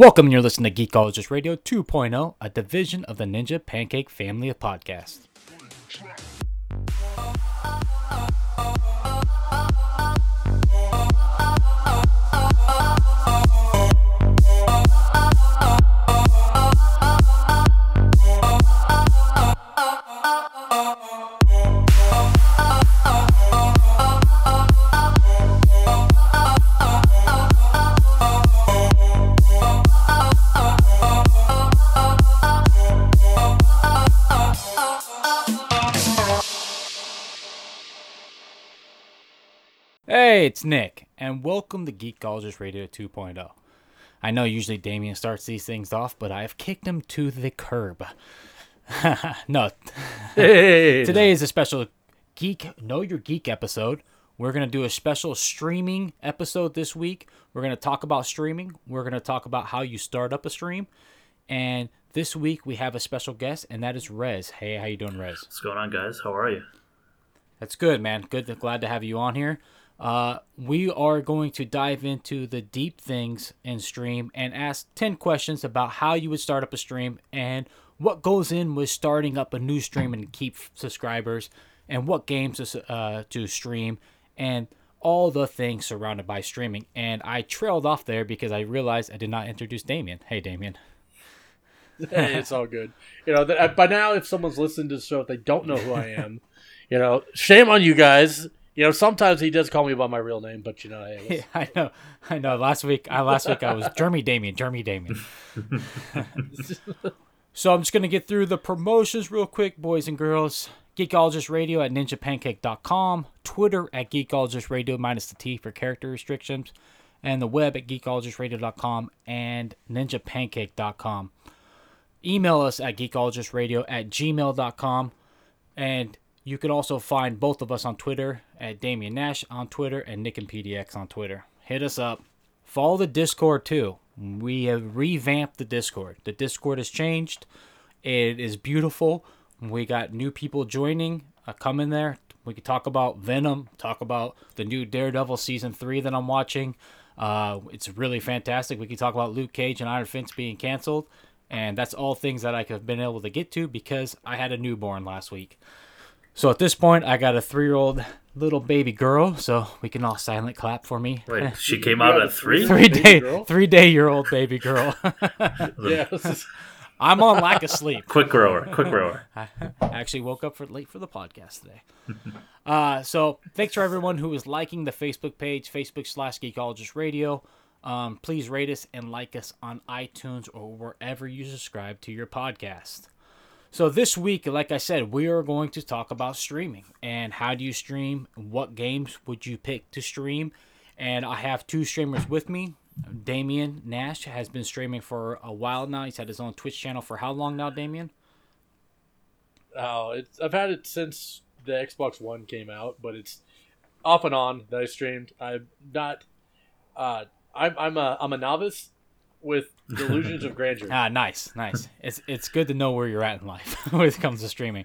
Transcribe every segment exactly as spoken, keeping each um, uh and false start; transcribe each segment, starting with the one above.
Welcome, and you're listening to Geekologist Radio two point oh, a division of the Ninja Pancake family of podcasts. Hey, it's Nick, and welcome to Geekologist Radio two point oh. I know usually Damien starts these things off, but I've kicked him to the curb. No. Hey. Today is a special Geek Know Your Geek episode. We're going to do a special streaming episode this week. We're going to talk about streaming. We're going to talk about how you start up a stream. And this week we have a special guest, and that is Rez. Hey, how you doing, Rez? What's going on, guys? How are you? That's good, man. Good. Glad to have you on here. Uh, we are going to dive into the deep things in stream and ask ten questions about how you would start up a stream and what goes in with starting up a new stream and keep subscribers and what games to, uh, to stream and all the things surrounded by streaming. And I trailed off there because I realized I did not introduce Damien. Hey, Damien. Hey, it's all good. You know, th- by now, if someone's listened to the show, if they don't know who I am, you know, shame on you guys. You know, sometimes he does call me by my real name, but you know, hey, yeah, I know, I know. Last week, I last week I was Jeremy Damien, Jeremy Damien. So I'm just gonna get through the promotions real quick, boys and girls. Geekologist Radio at ninja pancake dot com, Twitter at Geekologist Radio minus the T for character restrictions, and the web at geekologist radio dot com and ninja pancake dot com. Email us at geekologistradio at gmail dot com, and you can also find both of us on Twitter at Damian Nash on Twitter and Nick and P D X on Twitter. Hit us up. Follow the Discord too. We have revamped the Discord. The Discord has changed. It is beautiful. We got new people joining. Uh, come in there. We can talk about Venom. Talk about the new Daredevil season three that I'm watching. Uh, it's really fantastic. We can talk about Luke Cage and Iron Fist being canceled. And that's all things that I could have been able to get to because I had a newborn last week. So at this point, I got a three-year-old little baby girl, so we can all silent clap for me. Wait, she came out at three? Three-day-year-old three day baby girl. Yeah, is... I'm on lack of sleep. Quick grower, quick grower. I actually woke up for late for the podcast today. uh, so thanks for everyone who is liking the Facebook page, Facebook slash Geekologist Radio. Um, please rate us and like us on iTunes or wherever you subscribe to your podcast. So this week, like I said, we are going to talk about streaming and how do you stream, what games would you pick to stream, and I have two streamers with me. Damian Nash has been streaming for a while now. He's had his own Twitch channel for how long now, Damian? Oh, it's, I've had it since the Xbox One came out, but it's off and on that I streamed. I'm not, uh, I'm I'm a I'm a novice. With delusions of grandeur. Ah, nice, nice. It's it's good to know where you're at in life when it comes to streaming.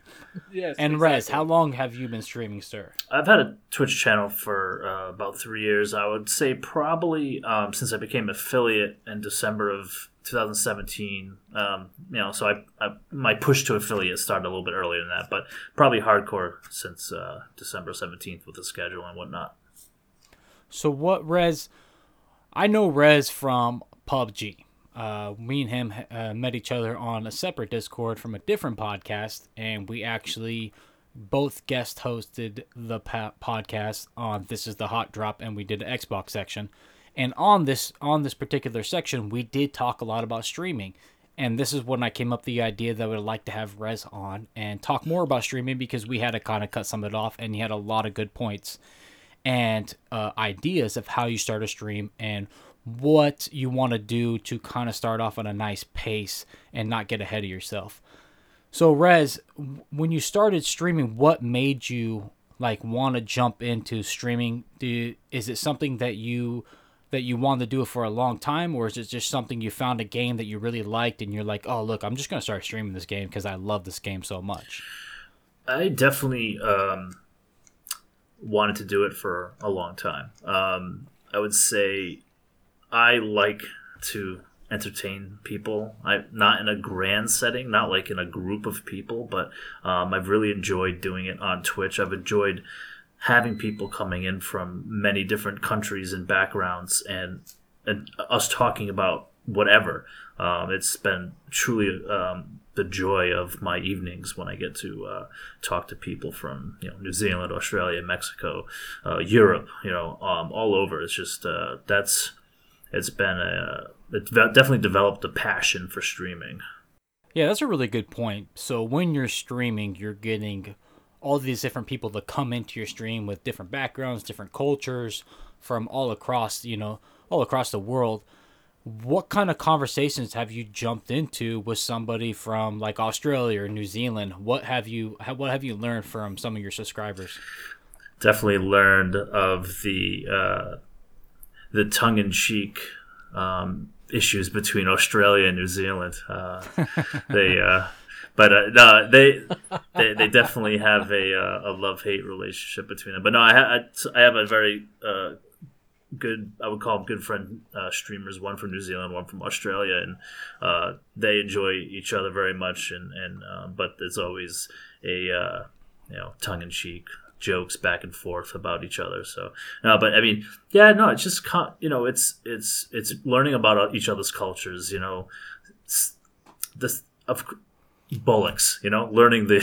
Yes. And exactly. Rez, how long have you been streaming, sir? I've had a Twitch channel for uh, about three years. I would say probably um, since I became affiliate in December of twenty seventeen. Um, you know, so I, I my push to affiliate started a little bit earlier than that, but probably hardcore since uh, December seventeenth with the schedule and whatnot. So what, Rez? I know Rez from P U B G. Uh, me and him uh, met each other on a separate Discord from a different podcast, and we actually both guest hosted the pa- podcast on This Is the Hot Drop, and we did an Xbox section. And on this on this particular section, we did talk a lot about streaming, and this is when I came up with the idea that I would like to have Rez on and talk more about streaming because we had to kind of cut some of it off, and he had a lot of good points and uh, ideas of how you start a stream and what you want to do to kind of start off on a nice pace and not get ahead of yourself. So Rez, when you started streaming, what made you like want to jump into streaming? Do you, is it something that you that you wanted to do for a long time, or is it just something you found a game that you really liked and you're like, oh look, I'm just gonna start streaming this game because I love this game so much? I definitely um, wanted to do it for a long time. Um, I would say. I like to entertain people. I not in a grand setting, not like in a group of people, but um, I've really enjoyed doing it on Twitch. I've enjoyed having people coming in from many different countries and backgrounds, and, and us talking about whatever. Um, it's been truly um, the joy of my evenings when I get to uh, talk to people from, you know, New Zealand, Australia, Mexico, uh, Europe, you know, um, all over. It's just uh, that's it's been a it definitely developed a passion for streaming. Yeah, that's a really good point. So when you're streaming, you're getting all these different people that come into your stream with different backgrounds, different cultures from all across, you know, all across the world. What kind of conversations have you jumped into with somebody from like Australia or New Zealand? What have you, what have you learned from some of your subscribers? Definitely learned of the, uh, the tongue in cheek, um, issues between Australia and New Zealand. Uh, they, uh, But uh, no, they, they they definitely have a uh, a love hate relationship between them. But no, I ha- I have a very uh, good, I would call them good friend uh, streamers. One from New Zealand, one from Australia, and uh, they enjoy each other very much. And and uh, but there's always a uh, you know tongue in cheek jokes back and forth about each other. So no, but I mean, yeah, no, it's just you know it's it's it's learning about each other's cultures. You know, it's this of. Bullocks, you know, learning the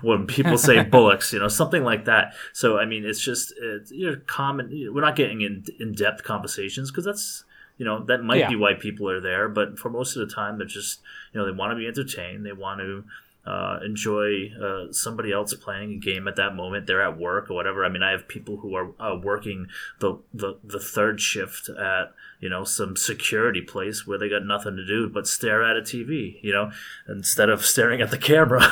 when people say bullocks, you know, something like that. So I mean, it's just it's, you're common. We're not getting in in depth conversations because that's you know that might yeah. be why people are there. But for most of the time, they're just you know they want to be entertained. They want to uh, enjoy uh, somebody else playing a game at that moment. They're at work or whatever. I mean, I have people who are uh, working the, the the third shift at you know, some security place where they got nothing to do but stare at a T V, you know, instead of staring at the camera.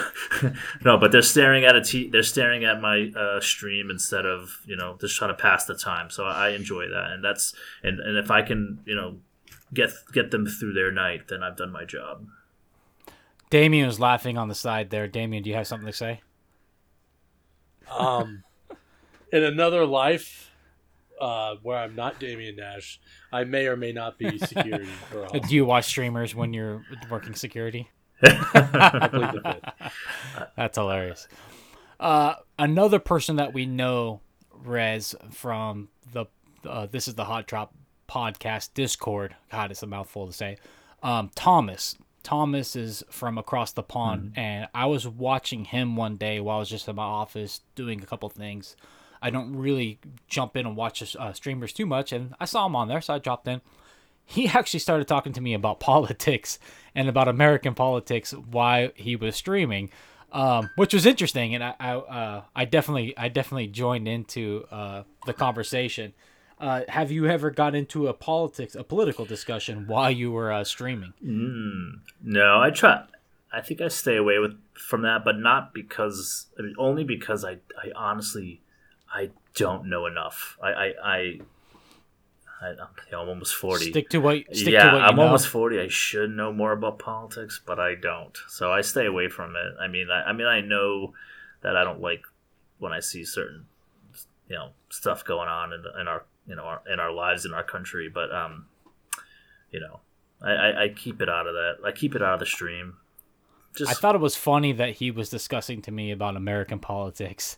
No, but they're staring at a t- they're staring at my uh, stream instead of, you know, just trying to pass the time. So I enjoy that, and that's and, and if I can, you know, get get them through their night, then I've done my job. Damien was laughing on the side there. Damien, do you have something to say? Um, in another life. Uh, where I'm not Damian Nash, I may or may not be security. For all. Do you watch streamers when you're working security? I believe it did. That's hilarious. Uh, another person that we know, Rez, from the uh, This Is the Hot Drop podcast Discord. God, it's a mouthful to say. Um, Thomas. Thomas is from across the pond, mm-hmm. and I was watching him one day while I was just in my office doing a couple things. I don't really jump in and watch uh, streamers too much, and I saw him on there, so I dropped in. He actually started talking to me about politics and about American politics, why he was streaming, um, which was interesting, and I I, uh, I definitely I definitely joined into uh, the conversation. Uh, have you ever got into a politics, a political discussion while you were uh, streaming? Mm, no, I try. I think I stay away with from that, but not because I mean, only because I I honestly. I don't know enough. I, I, I, I I'm, you know, I'm almost forty. Stick to what. Stick yeah, to what you I'm know. Almost forty. I should know more about politics, but I don't. So I stay away from it. I mean, I, I mean, I know that I don't like when I see certain, you know, stuff going on in, in our, you know, our, in our lives in our country. But um, you know, I, I, I keep it out of that. I keep it out of the stream. Just... I thought it was funny that he was discussing to me about American politics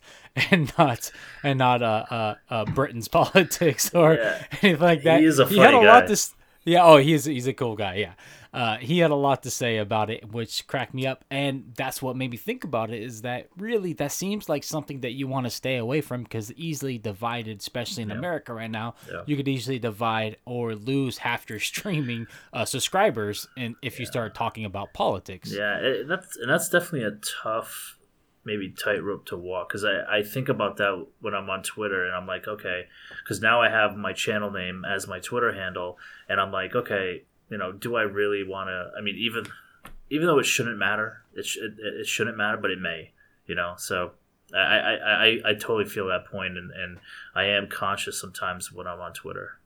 and not and not uh, uh, uh, Britain's politics or yeah. anything like that. He is a funny he had a guy. Lot to, yeah, oh, he's he's a cool guy. Yeah, uh, he had a lot to say about it, which cracked me up, and that's what made me think about it. Is that really that seems like something that you want to stay away from because easily divided, especially in yeah. America right now. Yeah. You could easily divide or lose half your streaming uh, subscribers, and if yeah. you start talking about politics, yeah, it, that's and that's definitely a tough, maybe tightrope to walk because I, I think about that when I'm on Twitter and I'm like, okay, because now I have my channel name as my Twitter handle and I'm like, okay, you know, do I really want to, I mean, even even though it shouldn't matter, it, sh- it, it shouldn't matter, but it may, you know, so I, I, I, I totally feel that point and, and I am conscious sometimes when I'm on Twitter.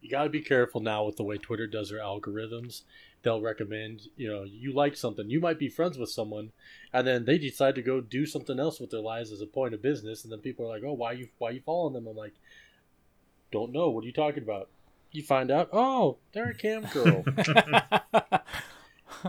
You got to be careful now with the way Twitter does their algorithms. They'll recommend, you know, you like something. You might be friends with someone, and then they decide to go do something else with their lives as a point of business. And then people are like, "Oh, why you why you following them?" I'm like, "Don't know. What are you talking about?" you find out, oh, they're a cam girl.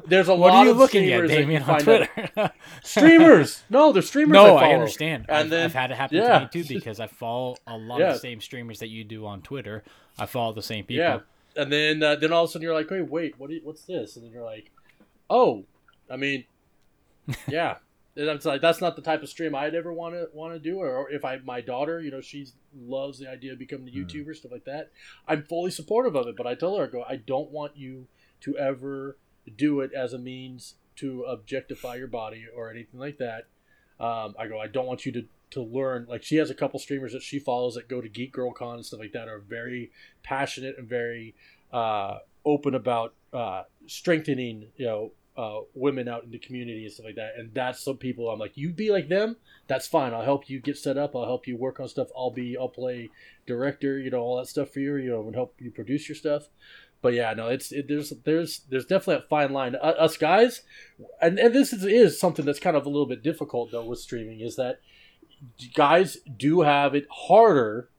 There's a what lot are you of looking streamers at, Damien, on Twitter. Out. Streamers, no, they're streamers. No, I, I understand. And I've, then, I've had it happen yeah. to me too because I follow a lot yeah. of the same streamers that you do on Twitter. I follow the same people. Yeah, and then uh, then all of a sudden you're like, wait, wait, what? You, what's this? And then you're like, oh, I mean, yeah. And I'm like, that's not the type of stream I'd ever want to want to do. Or, or if I my daughter, you know, she loves the idea of becoming a YouTuber, mm. stuff like that. I'm fully supportive of it, but I tell her, I go, I don't want you to ever do it as a means to objectify your body or anything like that. Um, I go, I don't want you to, to learn. Like, she has a couple streamers that she follows that go to Geek Girl Con and stuff like that, are very passionate and very uh, open about uh, strengthening, you know, uh, women out in the community and stuff like that. And that's some people I'm like, you be like them. That's fine. I'll help you get set up. I'll help you work on stuff. I'll be, I'll play director, you know, all that stuff for you, you know, and help you produce your stuff. But yeah, no, it's it, there's there's there's definitely a fine line. Uh, us guys, and, and this is, is something that's kind of a little bit difficult though with streaming, is that guys do have it harder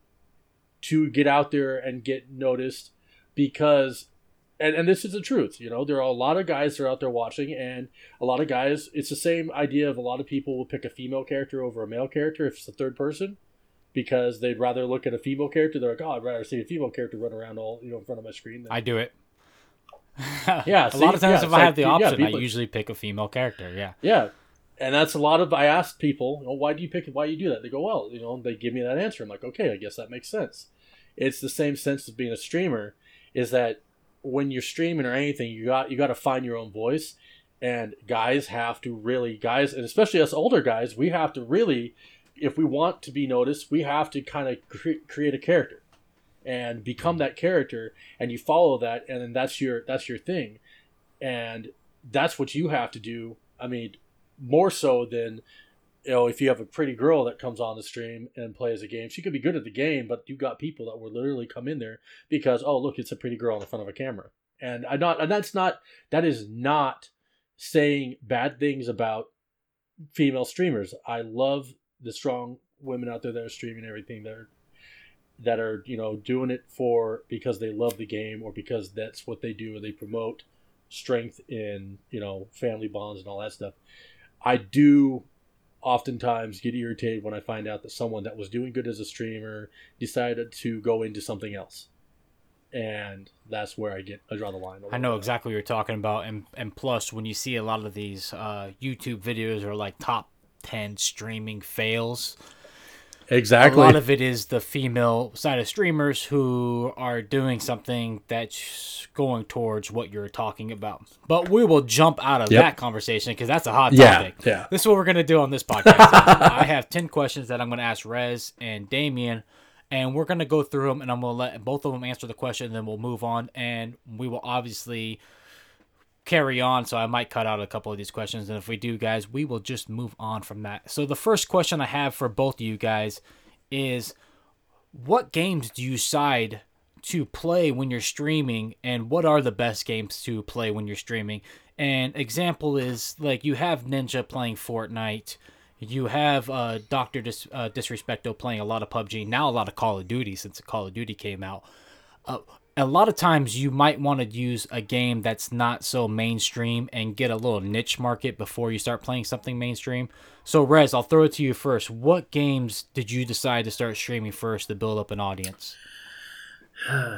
to get out there and get noticed because, and, and this is the truth, you know, there are a lot of guys that are out there watching, and a lot of guys, it's the same idea of a lot of people will pick a female character over a male character if it's a third person, because they'd rather look at a female character. They're like, oh, I'd rather see a female character run around all, you know, in front of my screen. Than... I do it. Yeah. See, a lot of times yeah, if I have like, the option, yeah, people... I usually pick a female character. Yeah. Yeah. And that's a lot of, I ask people, oh, why do you pick, why do you do that? They go, well, you know, they give me that answer. I'm like, okay, I guess that makes sense. It's the same sense of being a streamer, is that when you're streaming or anything, you got, you got to find your own voice, and guys have to really guys, and especially us older guys, we have to really, if we want to be noticed, we have to kind of cre- create a character and become that character, and you follow that, and then that's your that's your thing, and that's what you have to do. I mean, more so than, you know, if you have a pretty girl that comes on the stream and plays a game, she could be good at the game, but you got people that will literally come in there because, oh, look, it's a pretty girl in front of a camera. And I not and that's not that is not saying bad things about female streamers. I love the strong women out there that are streaming everything, that are, that are, you know, doing it for, because they love the game or because that's what they do, or they promote strength in, you know, family bonds and all that stuff. I do oftentimes get irritated when I find out that someone that was doing good as a streamer decided to go into something else. And that's where I get, I draw the line. I know exactly what you're talking about. And, and plus, when you see a lot of these uh, YouTube videos or like top ten streaming fails, exactly, a lot of it is the female side of streamers who are doing something that's going towards what you're talking about. But we will jump out of yep. that conversation because that's a hot topic. Yeah, yeah. This is what we're going to do on this podcast. I have ten questions that I'm going to ask Rez and Damien, and we're going to go through them, and I'm going to let both of them answer the question, and then we'll move on, and we will obviously carry on, so I might cut out a couple of these questions, and if we do, guys, we will just move on from that. So the first question I have for both of you guys is, what games do you side to play when you're streaming, and what are the best games to play when you're streaming? And example is, like, you have Ninja playing Fortnite, you have uh, Doctor Dis- uh, Disrespecto playing a lot of P U B G, now a lot of Call of Duty since Call of Duty came out. Uh, A lot of times you might want to use a game that's not so mainstream and get a little niche market before you start playing something mainstream. So, Rez, I'll throw it to you first. What games did you decide to start streaming first to build up an audience?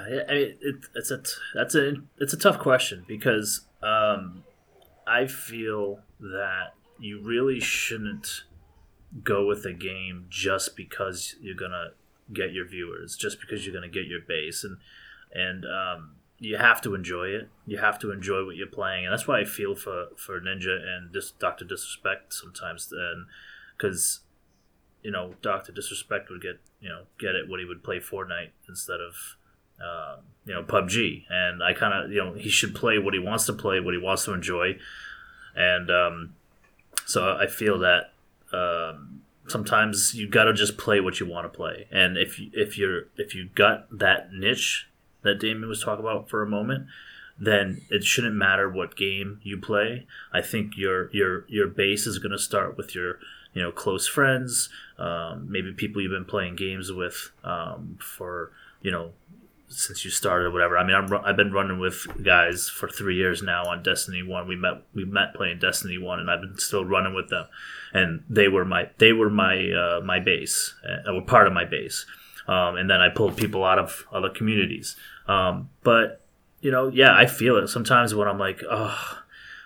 It, it, it's a that's a it's a tough question because um, I feel that you really shouldn't go with a game just because you're gonna get your viewers, just because you're gonna get your base, and And um, you have to enjoy it. You have to enjoy what you're playing, and that's why I feel for, for Ninja and this Doctor Disrespect sometimes. Then, because you know, Doctor Disrespect would get you know get it when he would play Fortnite instead of um, you know P U B G. And I kind of you know he should play what he wants to play, what he wants to enjoy. And um, so I feel that um, sometimes you got to just play what you want to play. And if you, if you're if you got that niche that Damien was talking about for a moment, then it shouldn't matter what game you play. I think your your your base is going to start with your you know close friends, um, maybe people you've been playing games with um, for you know since you started, whatever. I mean, I'm, I've been running with guys for three years now on Destiny One. We met we met playing Destiny One, and I've been still running with them. And they were my they were my uh, my base, uh, were part of my base. Um, and then I pulled people out of other communities. Um, but you know, yeah, I feel it sometimes when I'm like, oh,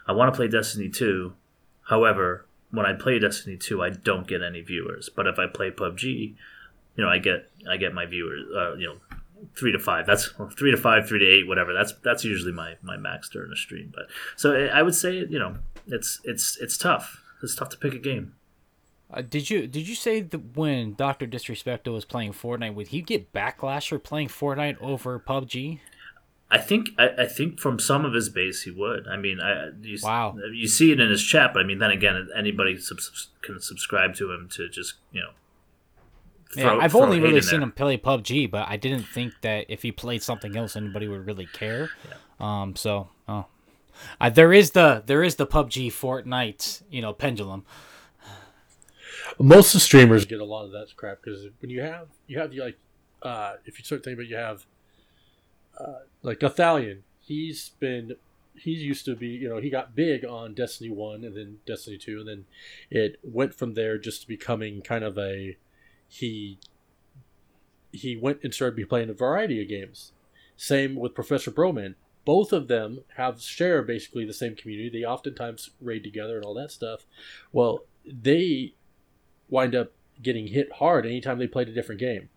I want to play Destiny Two. However, when I play Destiny Two, I don't get any viewers. But if I play P U B G, you know, I get I get my viewers. Uh, you know. Three to five. That's three to five, three to eight, whatever. That's that's usually my, my max during a stream. But so I would say, you know, it's it's it's tough. It's tough to pick a game. Uh, did you did you say that when Doctor Disrespect was playing Fortnite, would he get backlash for playing Fortnite over P U B G? I think I, I think from some of his base he would. I mean, I you, wow. You see it in his chat, but I mean, then again, anybody sub- can subscribe to him to just, you know. Throw, yeah, I've only really seen there. him play P U B G, but I didn't think that if he played something else, anybody would really care. Yeah. Um, so, oh, uh, there is the there is the P U B G Fortnite, you know, pendulum. Most of the streamers get a lot of that crap because when you have you have the, like, uh, if you start thinking about, you have uh, like Athalion. He's been he's used to be you know he got big on Destiny One and then Destiny Two, and then it went from there just to becoming kind of a He he went and started playing a variety of games. Same with Professor Broman. Both of them have share basically the same community. They oftentimes raid together and all that stuff. Well, they wind up getting hit hard anytime they played a different game.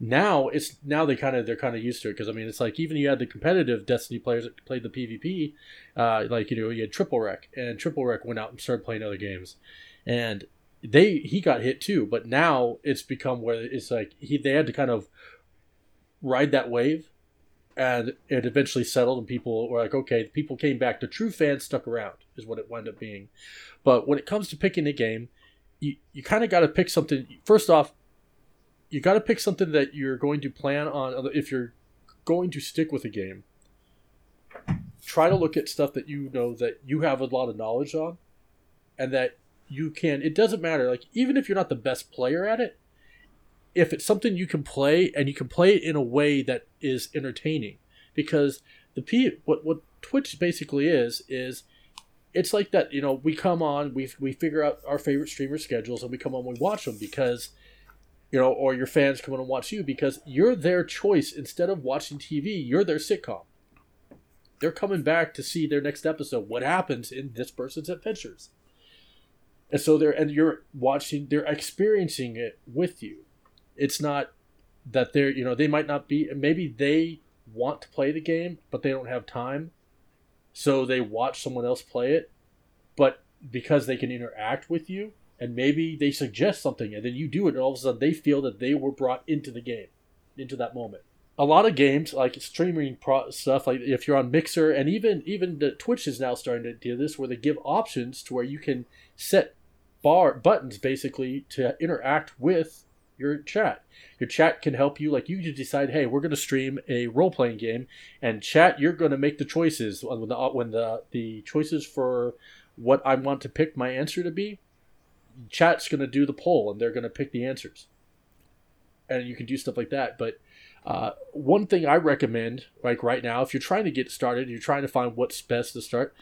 Now it's now they kind of they're kind of used to it because I mean it's like even you had the competitive Destiny players that played the P V P, uh, like you know you had Triple Rec and Triple Rec went out and started playing other games, and. They he got hit too, but now it's become where it's like he they had to kind of ride that wave, and it eventually settled, and people were like, okay, people came back. The true fans stuck around is what it wound up being. But when it comes to picking a game, you you kind of got to pick something. First off, you got to pick something that you're going to plan on. If you're going to stick with a game, try to look at stuff that you know that you have a lot of knowledge on, and that. You can, it doesn't matter, like, even if you're not the best player at it, if it's something you can play, and you can play it in a way that is entertaining, because the P, what, what Twitch basically is, is, it's like that, you know, we come on, we we figure out our favorite streamer schedules, and we come on, we watch them, because, you know, or your fans come on and watch you, because you're their choice, instead of watching T V, you're their sitcom. They're coming back to see their next episode, what happens in this person's adventures. And so they're and you're watching, they're experiencing it with you. It's not that they're, you know, they might not be, maybe they want to play the game, but they don't have time. So they watch someone else play it, but because they can interact with you and maybe they suggest something and then you do it and all of a sudden they feel that they were brought into the game, into that moment. A lot of games, like streaming pro- stuff, like if you're on Mixer, and even even the Twitch is now starting to do this, where they give options to where you can set bar buttons, basically, to interact with your chat. Your chat can help you. Like, you can decide, hey, we're going to stream a role-playing game, and chat, you're going to make the choices. When the, when the, the choices for what I want to pick my answer to be, chat's going to do the poll, and they're going to pick the answers. And you can do stuff like that, but... Uh, one thing I recommend, like right now, if you're trying to get started, you're trying to find what's best to start.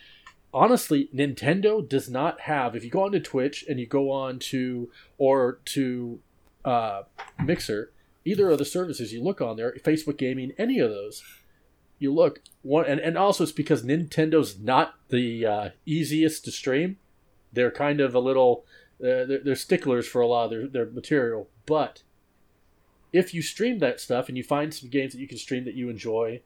Honestly, Nintendo does not have. If you go onto Twitch and you go on to or to uh, Mixer, either of the services, you look on there, Facebook Gaming, any of those, you look one, and, and also it's because Nintendo's not the uh, easiest to stream. They're kind of a little, uh, they're, they're sticklers for a lot of their, their material, but. If you stream that stuff and you find some games that you can stream that you enjoy,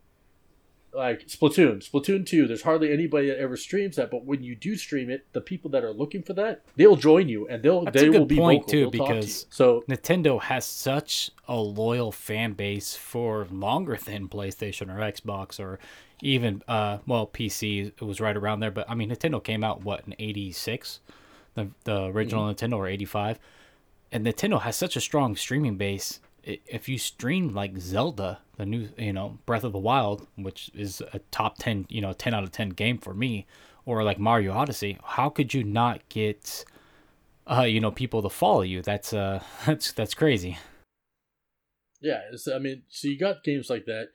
like Splatoon, Splatoon two, there's hardly anybody that ever streams that, but when you do stream it, the people that are looking for that, they'll join you and they'll That's they a good will be point vocal. Too, they'll because talk to so Nintendo has such a loyal fan base for longer than PlayStation or Xbox or even uh well P C. It was right around there, but I mean Nintendo came out what in eighty-six, the the original mm-hmm. Nintendo, or eighty-five, and Nintendo has such a strong streaming base. If you stream like Zelda, the new, you know, Breath of the Wild, which is a top ten, you know, ten out of ten game for me, or like Mario Odyssey, how could you not get, uh, you know, people to follow you? That's uh, that's that's crazy. Yeah, it's, I mean, so you got games like that.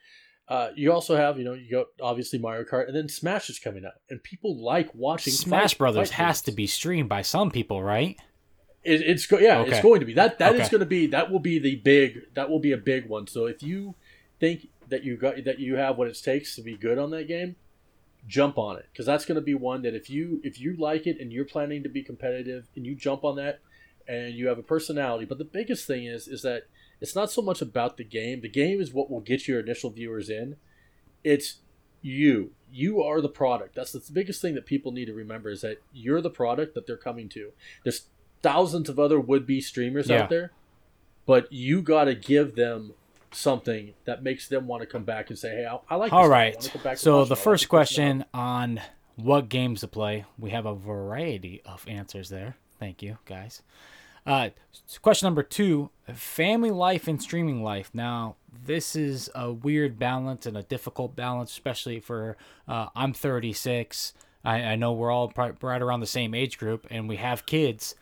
Uh, you also have, you know, you got obviously Mario Kart, and then Smash is coming out, and people like watching Smash fight, Brothers fight has to be streamed by some people, right? It, it's go- yeah, okay. It's going to be that. That okay. is going to be that will be the big that will be a big one. So if you think that you got that you have what it takes to be good on that game, jump on it, because that's going to be one that if you if you like it and you're planning to be competitive and you jump on that and you have a personality. But the biggest thing is is that it's not so much about the game. The game is what will get your initial viewers in. It's you. You are the product. That's the biggest thing that people need to remember, is that you're the product that they're coming to. There's thousands of other would-be streamers yeah. out there, but you got to give them something that makes them want to come back and say, hey, I, I like this. All right. So the first question on what games to play, we have a variety of answers there. Thank you, guys. Uh, question number two, family life and streaming life. Now, this is a weird balance and a difficult balance, especially for uh, I'm thirty-six. I, I know we're all pr- right around the same age group, and we have kids.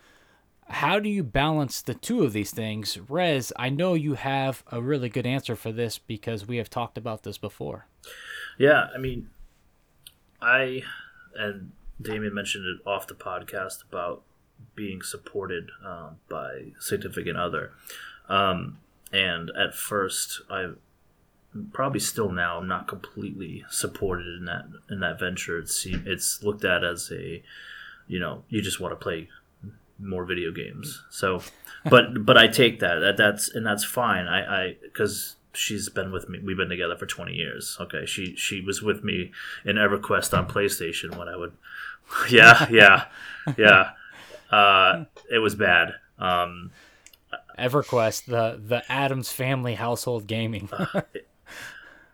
How do you balance the two of these things? Rez, I know you have a really good answer for this because we have talked about this before. Yeah, I mean, I and Damien mentioned it off the podcast about being supported um, by significant other. Um, and at first, I probably still now I'm not completely supported in that in that venture. It's it's looked at as a, you know, you just want to play more video games. So, but but I take that. that that's and that's fine. I I because she's been with me. We've been together for twenty years. Okay, she she was with me in EverQuest on PlayStation when I would. Yeah, yeah, yeah. Uh, it was bad. Um, EverQuest, the the Addams Family household gaming.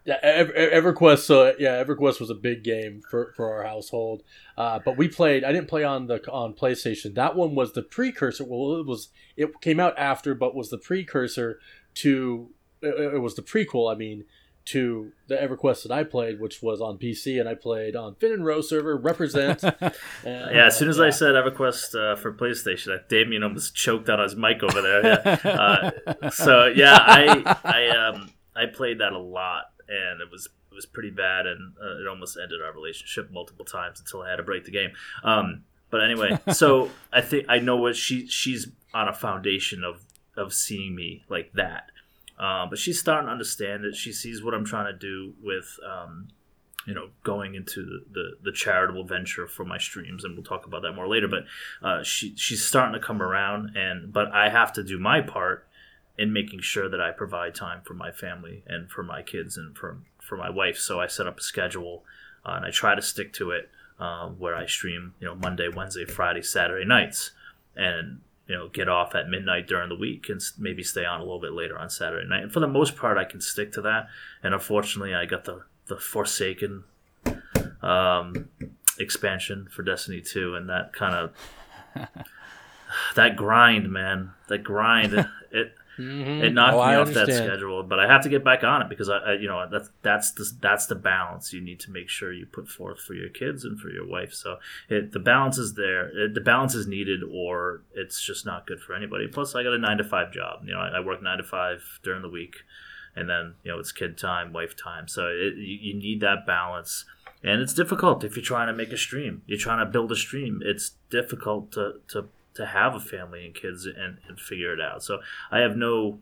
yeah, Ever, EverQuest. So yeah, EverQuest was a big game for, for our household. Uh, but we played. I didn't play on the on PlayStation. That one was the precursor. Well, it was it came out after, but was the precursor to. It, it was the prequel. I mean. To the EverQuest that I played, which was on P C, and I played on Finn and Row server, represent. And, yeah, as soon as yeah. I said EverQuest uh, for PlayStation, Damien almost choked out his mic over there. Yeah. uh, so yeah, I I um I played that a lot, and it was it was pretty bad, and uh, it almost ended our relationship multiple times until I had to break the game. Um, but anyway, so I think I know what she she's on a foundation of of seeing me like that. Uh, but she's starting to understand it. She sees what I'm trying to do with, um, you know, going into the, the, the charitable venture for my streams, and we'll talk about that more later. But uh, she she's starting to come around, and but I have to do my part in making sure that I provide time for my family and for my kids and for for my wife. So I set up a schedule, uh, and I try to stick to it, uh, where I stream, you know, Monday, Wednesday, Friday, Saturday nights, and you know, get off at midnight during the week and maybe stay on a little bit later on Saturday night. And for the most part, I can stick to that. And unfortunately, I got the, the Forsaken um, expansion for Destiny two, and that kind of that grind, man, that grind it it, mm-hmm. it knocked oh, me I off understand. that schedule. But I have to get back on it because I, I you know that's that's the that's the balance you need to make sure you put forth for your kids and for your wife. So it, the balance is there. It, the balance is needed, or it's just not good for anybody. Plus, I got a nine to five job. You know, I, I work nine to five during the week, and then you know it's kid time, wife time. So it, you, you need that balance. And it's difficult if you're trying to make a stream. You're trying to build a stream. It's difficult to to. to have a family and kids and, and figure it out. So I have no,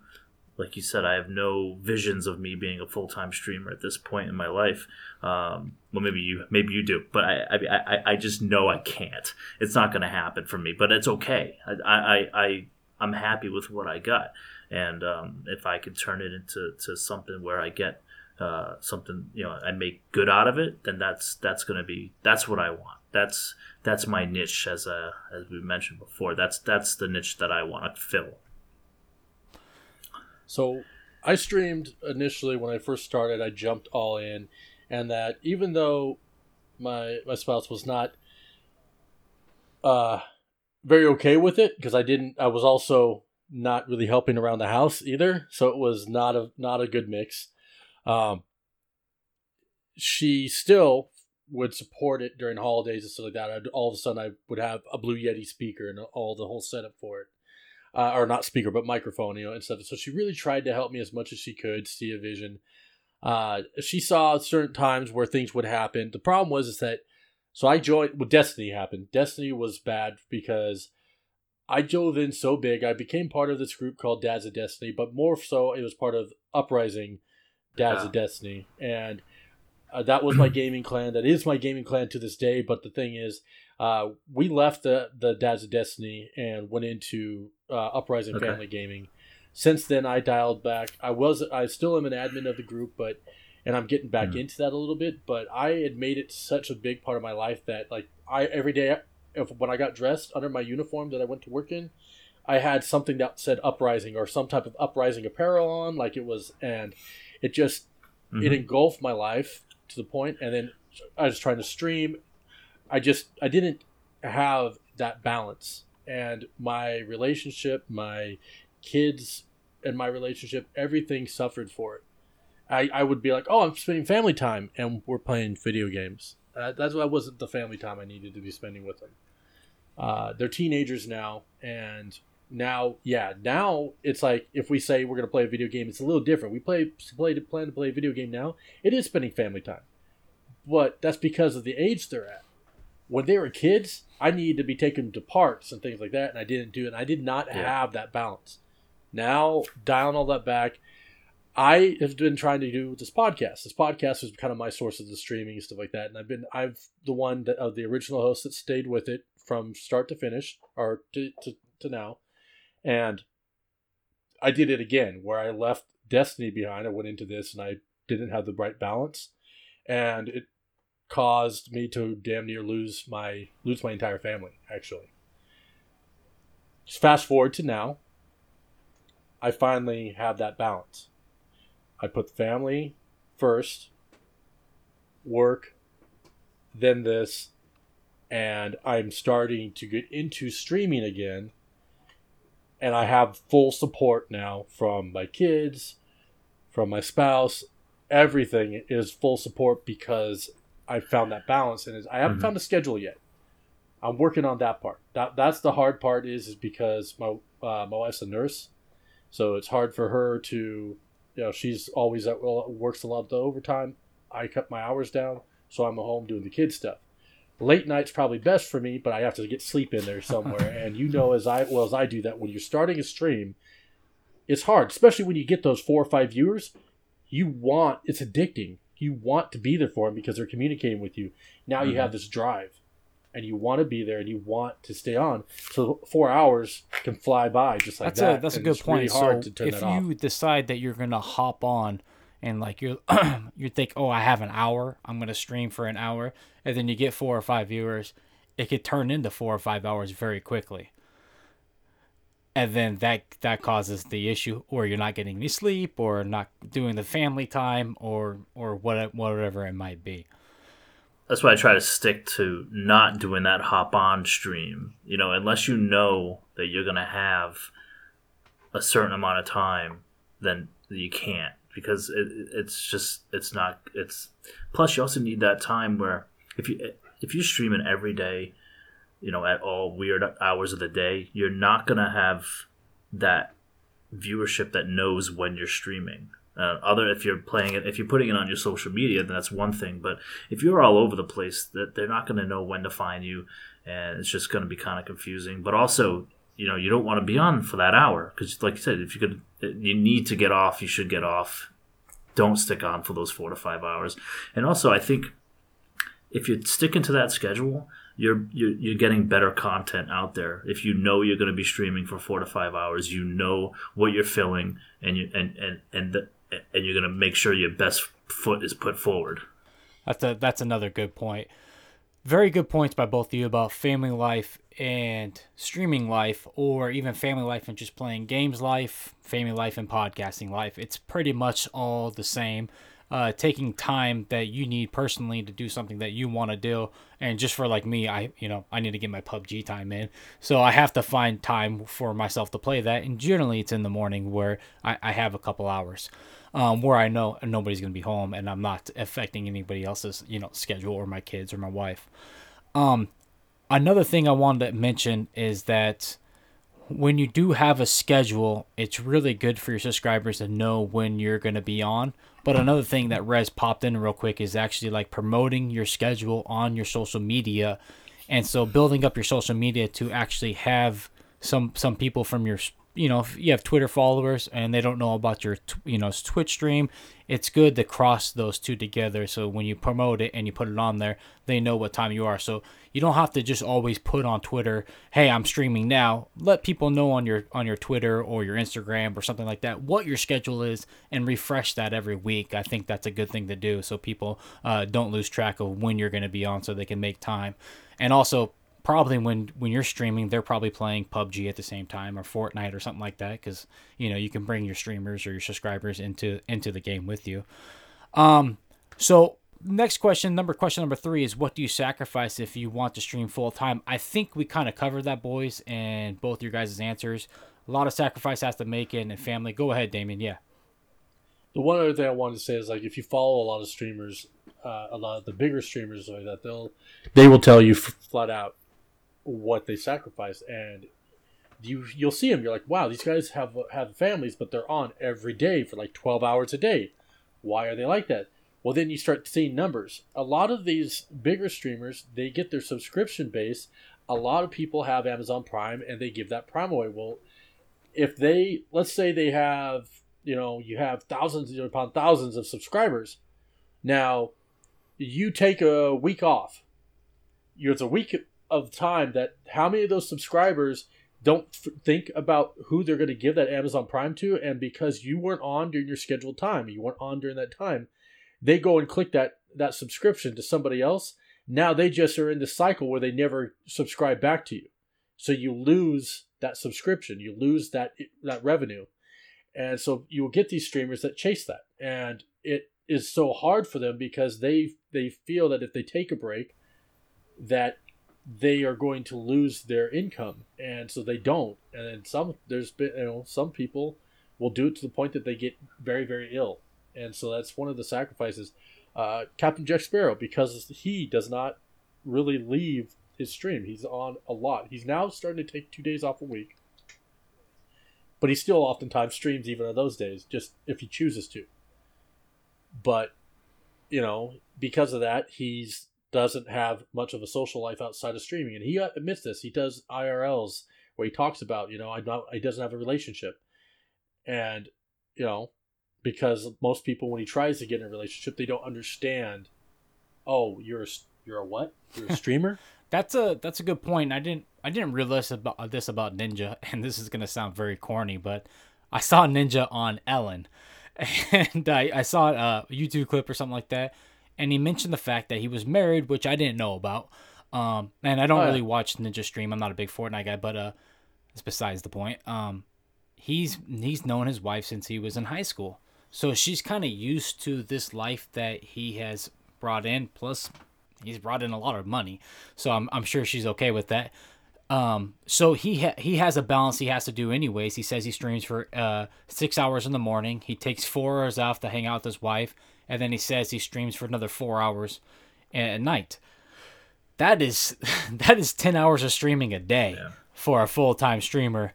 like you said, I have no visions of me being a full-time streamer at this point in my life. Um, well, maybe you, maybe you do, but I, I, I, I just know I can't, it's not going to happen for me, but it's okay. I, I, I, I'm happy with what I got. And um, if I could turn it into to something where I get uh, something, you know, I make good out of it, then that's, that's going to be, that's what I want. That's, That's my niche, as a, as we mentioned before. That's that's the niche that I want to fill. So I streamed initially when I first started. I jumped all in, and that even though my my spouse was not uh, very okay with it, because I didn't, I was also not really helping around the house either. So it was not a not a good mix. Um, she still would support it during holidays and stuff like that. I'd, all of a sudden I would have a Blue Yeti speaker and all the whole setup for it. uh, or not speaker, but microphone, you know, and stuff. So she really tried to help me as much as she could see a vision. Uh, she saw certain times where things would happen. The problem was is that, so I joined, well, Destiny happened. Destiny was bad because I dove in so big. I became part of this group called Dads of Destiny, but more so it was part of Uprising Dads yeah. of Destiny. And uh, that was my gaming clan. That is my gaming clan to this day. But the thing is, uh, we left the, the Dads of Destiny and went into uh, Uprising okay. Family Gaming. Since then, I dialed back. I was, I still am an admin of the group, but, and I'm getting back mm. into that a little bit. But I had made it such a big part of my life that, like, I every day if, when I got dressed under my uniform that I went to work in, I had something that said Uprising or some type of Uprising apparel on, like it was, and it just mm-hmm. it engulfed my life to the point. And then I was trying to stream. I just I didn't have that balance, and my relationship, my kids and my relationship, everything suffered for it. I, I would be like, oh, I'm spending family time and we're playing video games. Uh, that's why wasn't the family time I needed to be spending with them. Uh, they're teenagers now. And now, yeah, now it's like if we say we're going to play a video game, it's a little different. We play, play to plan to play a video game now. It is spending family time. But that's because of the age they're at. When they were kids, I needed to be taken to parks and things like that. And I didn't do it. And I did not yeah. have that balance. Now, dialing all that back, I have been trying to do this podcast. This podcast is kind of my source of the streaming and stuff like that. And I've been, I've the one that, of the original host that stayed with it from start to finish or to, to, to now. And I did it again where I left Destiny behind. I went into this and I didn't have the right balance. And it caused me to damn near lose my, lose my entire family, actually. Just fast forward to now. I finally have that balance. I put family first, work, then this, and I'm starting to get into streaming again. And I have full support now from my kids, from my spouse. Everything is full support because I found that balance, and I haven't mm-hmm. found a schedule yet. I'm working on that part. That that's the hard part is, is because my uh, my wife's a nurse. So it's hard for her to, you know, she's always at, works a lot of the overtime. I cut my hours down, so I'm at home doing the kids stuff. Late night's probably best for me, but I have to get sleep in there somewhere. And you know, as I well as I do that, when you're starting a stream, it's hard, especially when you get those four or five viewers. You want, it's addicting. You want to be there for them because they're communicating with you. Now mm-hmm. you have this drive, and you want to be there, and you want to stay on. So four hours can fly by just like that's that. A, that's and a good point. Really hard so to turn if that you off. Decide that you're going to hop on and like you're, you think, oh, I have an hour. I'm going to stream for an hour. And then you get four or five viewers. It could turn into four or five hours very quickly. And then that, that causes the issue, or you're not getting any sleep or not doing the family time or, or what, whatever it might be. That's why I try to stick to not doing that hop on stream, you know, unless you know that you're going to have a certain amount of time, then you can't, because it, it's just, it's not, it's, plus you also need that time where if you, if you're streaming every day, you know, at all weird hours of the day, you're not going to have that viewership that knows when you're streaming. Uh, other if you're playing it, if you're putting it on your social media, then that's one thing. But if you're all over the place, that they're not going to know when to find you, and it's just going to be kind of confusing. But also, you know, you don't want to be on for that hour because, like you said, if you could, you need to get off. You should get off. Don't stick on for those four to five hours. And also, I think if you're sticking to that schedule, you're you're, you're getting better content out there. If you know you're going to be streaming for four to five hours, you know what you're filling, and you and and and the and you're going to make sure your best foot is put forward. That's a, that's another good point. Very good points by both of you about family life and streaming life, or even family life and just playing games life, family life and podcasting life. It's pretty much all the same. Uh, taking time that you need personally to do something that you want to do. And just for like me, I, you know, I need to get my P U B G time in. So I have to find time for myself to play that. And generally it's in the morning where I, I have a couple hours. Um, where I know nobody's going to be home and I'm not affecting anybody else's, you know, schedule or my kids or my wife. Um, another thing I wanted to mention is that when you do have a schedule, it's really good for your subscribers to know when you're going to be on. But another thing that Rez popped in real quick is actually like promoting your schedule on your social media. And so building up your social media to actually have some some people from your, you know, if you have Twitter followers and they don't know about your, you know, Twitch stream, it's good to cross those two together. So when you promote it and you put it on there, they know what time you are. So you don't have to just always put on Twitter, hey, I'm streaming now. Let people know on your on your Twitter or your Instagram or something like that what your schedule is, and refresh that every week. I think that's a good thing to do so people uh, don't lose track of when you're going to be on, so they can make time. And also, probably when, when you're streaming, they're probably playing P U B G at the same time, or Fortnite or something like that, because, you know, you can bring your streamers or your subscribers into into the game with you. Um, so next question, number question number three is, what do you sacrifice if you want to stream full time? I think we kind of covered that, boys, and both your guys' answers. A lot of sacrifice has to make in and family. Go ahead, Damien. Yeah. The one other thing I wanted to say is, like, if you follow a lot of streamers, uh, a lot of the bigger streamers like that, they'll they will tell you f- flat out what they sacrifice, and you you'll see them. You're like, wow, these guys have have families, but they're on every day for like twelve hours a day. Why are they like that? Well, then you start seeing numbers. A lot of these bigger streamers, they get their subscription base. A lot of people have Amazon Prime, and they give that Prime away. Well, if they let's say they have, you know, you have thousands upon thousands of subscribers. Now, you take a week off. It's a week of time that how many of those subscribers don't f- think about who they're going to give that Amazon Prime to, and because you weren't on during your scheduled time, you weren't on during that time, they go and click that that subscription to somebody else. Now they just are in the cycle where they never subscribe back to you, so you lose that subscription, you lose that that revenue, and so you will get these streamers that chase that, and it is so hard for them because they they feel that if they take a break, that they are going to lose their income, and so they don't. And then some, there's been, you know, some people will do it to the point that they get very, very ill, and so that's one of the sacrifices. Uh, Captain Jack Sparrow, because he does not really leave his stream, he's on a lot. He's now starting to take two days off a week, but he still oftentimes streams even on those days, just if he chooses to. But, you know, because of that, he's doesn't have much of a social life outside of streaming, and he admits this. He does I R Ls where he talks about, you know, I don't, he doesn't have a relationship, and, you know, because most people, when he tries to get in a relationship, they don't understand. Oh, you're a, you're a what? You're a streamer? that's a that's a good point. I didn't I didn't realize about this about Ninja, and this is gonna sound very corny, but I saw Ninja on Ellen, and I I saw a YouTube clip or something like that. And he mentioned the fact that he was married, which I didn't know about. Um, and I don't oh, really yeah. watch Ninja stream. I'm not a big Fortnite guy, but uh, that's besides the point. Um, he's he's known his wife since he was in high school. So she's kind of used to this life that he has brought in. Plus, he's brought in a lot of money. So I'm I'm sure she's okay with that. Um, so he ha- he has a balance he has to do anyways. He says he streams for uh six hours in the morning. He takes four hours off to hang out with his wife. And then he says he streams for another four hours at night. That is that is ten hours of streaming a day yeah. for a full-time streamer.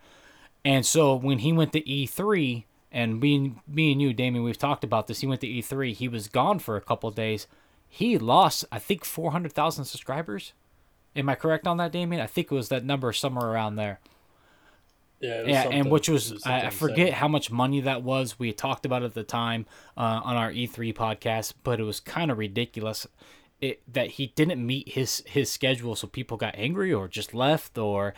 And so when he went to E three, and me, me and you, Damien, we've talked about this. He went to E three. He was gone for a couple of days. He lost, I think, four hundred thousand subscribers. Am I correct on that, Damien? I think it was that number somewhere around there. Yeah, yeah, and which was, was I forget insane. how much money that was. We talked about it at the time uh, on our E three podcast, but it was kind of ridiculous it, that he didn't meet his, his schedule, so people got angry or just left, or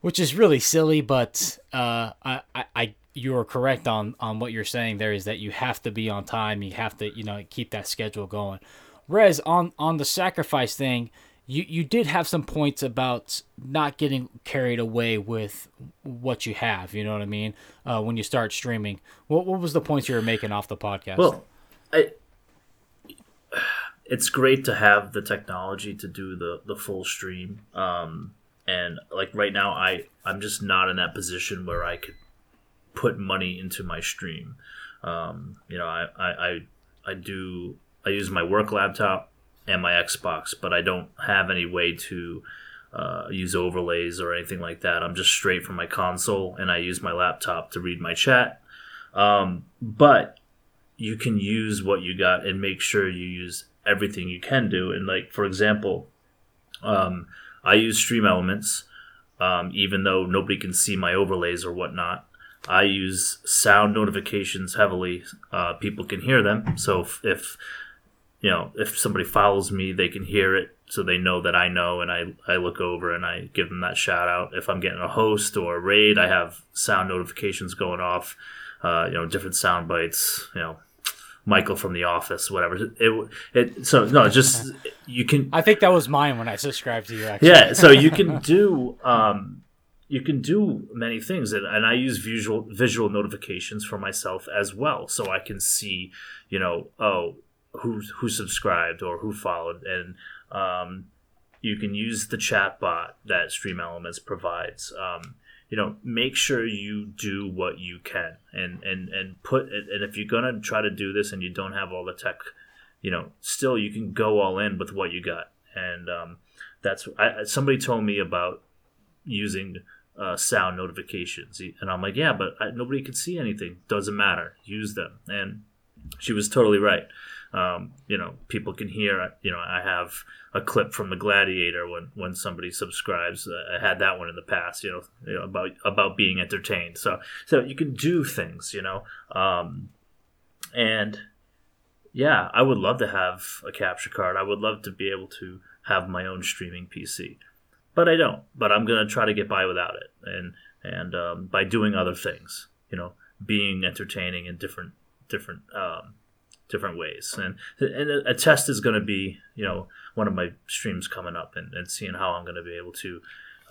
which is really silly. But uh, I, I, I you're correct on, on what you're saying there, is that you have to be on time. You have to, you know, keep that schedule going. Rez, on, on the sacrifice thing, You you did have some points about not getting carried away with what you have, you know what I mean, uh, when you start streaming. What what was the points you were making off the podcast? Well, I, it's great to have the technology to do the, the full stream. Um, and, like, right now, I, I'm just not in that position where I could put money into my stream. Um, you know, I, I, I, I do – I use my work laptop and my Xbox, but I don't have any way to uh, use overlays or anything like that. I'm just straight from my console, and I use my laptop to read my chat. Um, but you can use what you got and make sure you use everything you can do. And, like, for example, um, I use Stream Elements, um, even though nobody can see my overlays or whatnot. I use sound notifications heavily. Uh, people can hear them. So if, if, you know, if somebody follows me, they can hear it. So they know that I know, and I, I look over and I give them that shout out. If I'm getting a host or a raid, I have sound notifications going off, uh, you know, different sound bites, you know, Michael from The Office, whatever. It, it so no, just you can. I think that was mine when I subscribed to you, actually. Yeah, so you can do um, you can do many things, and, and I use visual visual notifications for myself as well, so I can see, you know, oh, who who subscribed or who followed, and um, you can use the chat bot that Stream Elements provides. Um, You know, make sure you do what you can, and, and, and put and if you're gonna try to do this and you don't have all the tech, you know, still you can go all in with what you got. And um, that's I, somebody told me about using uh, sound notifications, and I'm like, yeah, but I, nobody can see anything. Doesn't matter. Use them. And she was totally right. Um, you know, people can hear. You know, I have a clip from the Gladiator when, when somebody subscribes. I had that one in the past, you know, you know about about being entertained. So so you can do things, you know. Um, and, yeah, I would love to have a capture card. I would love to be able to have my own streaming P C. But I don't. But I'm going to try to get by without it, and, and um, by doing other things, you know, being entertaining in different different um, different ways. And and a test is going to be, you know, one of my streams coming up, and, and seeing how I'm going to be able to,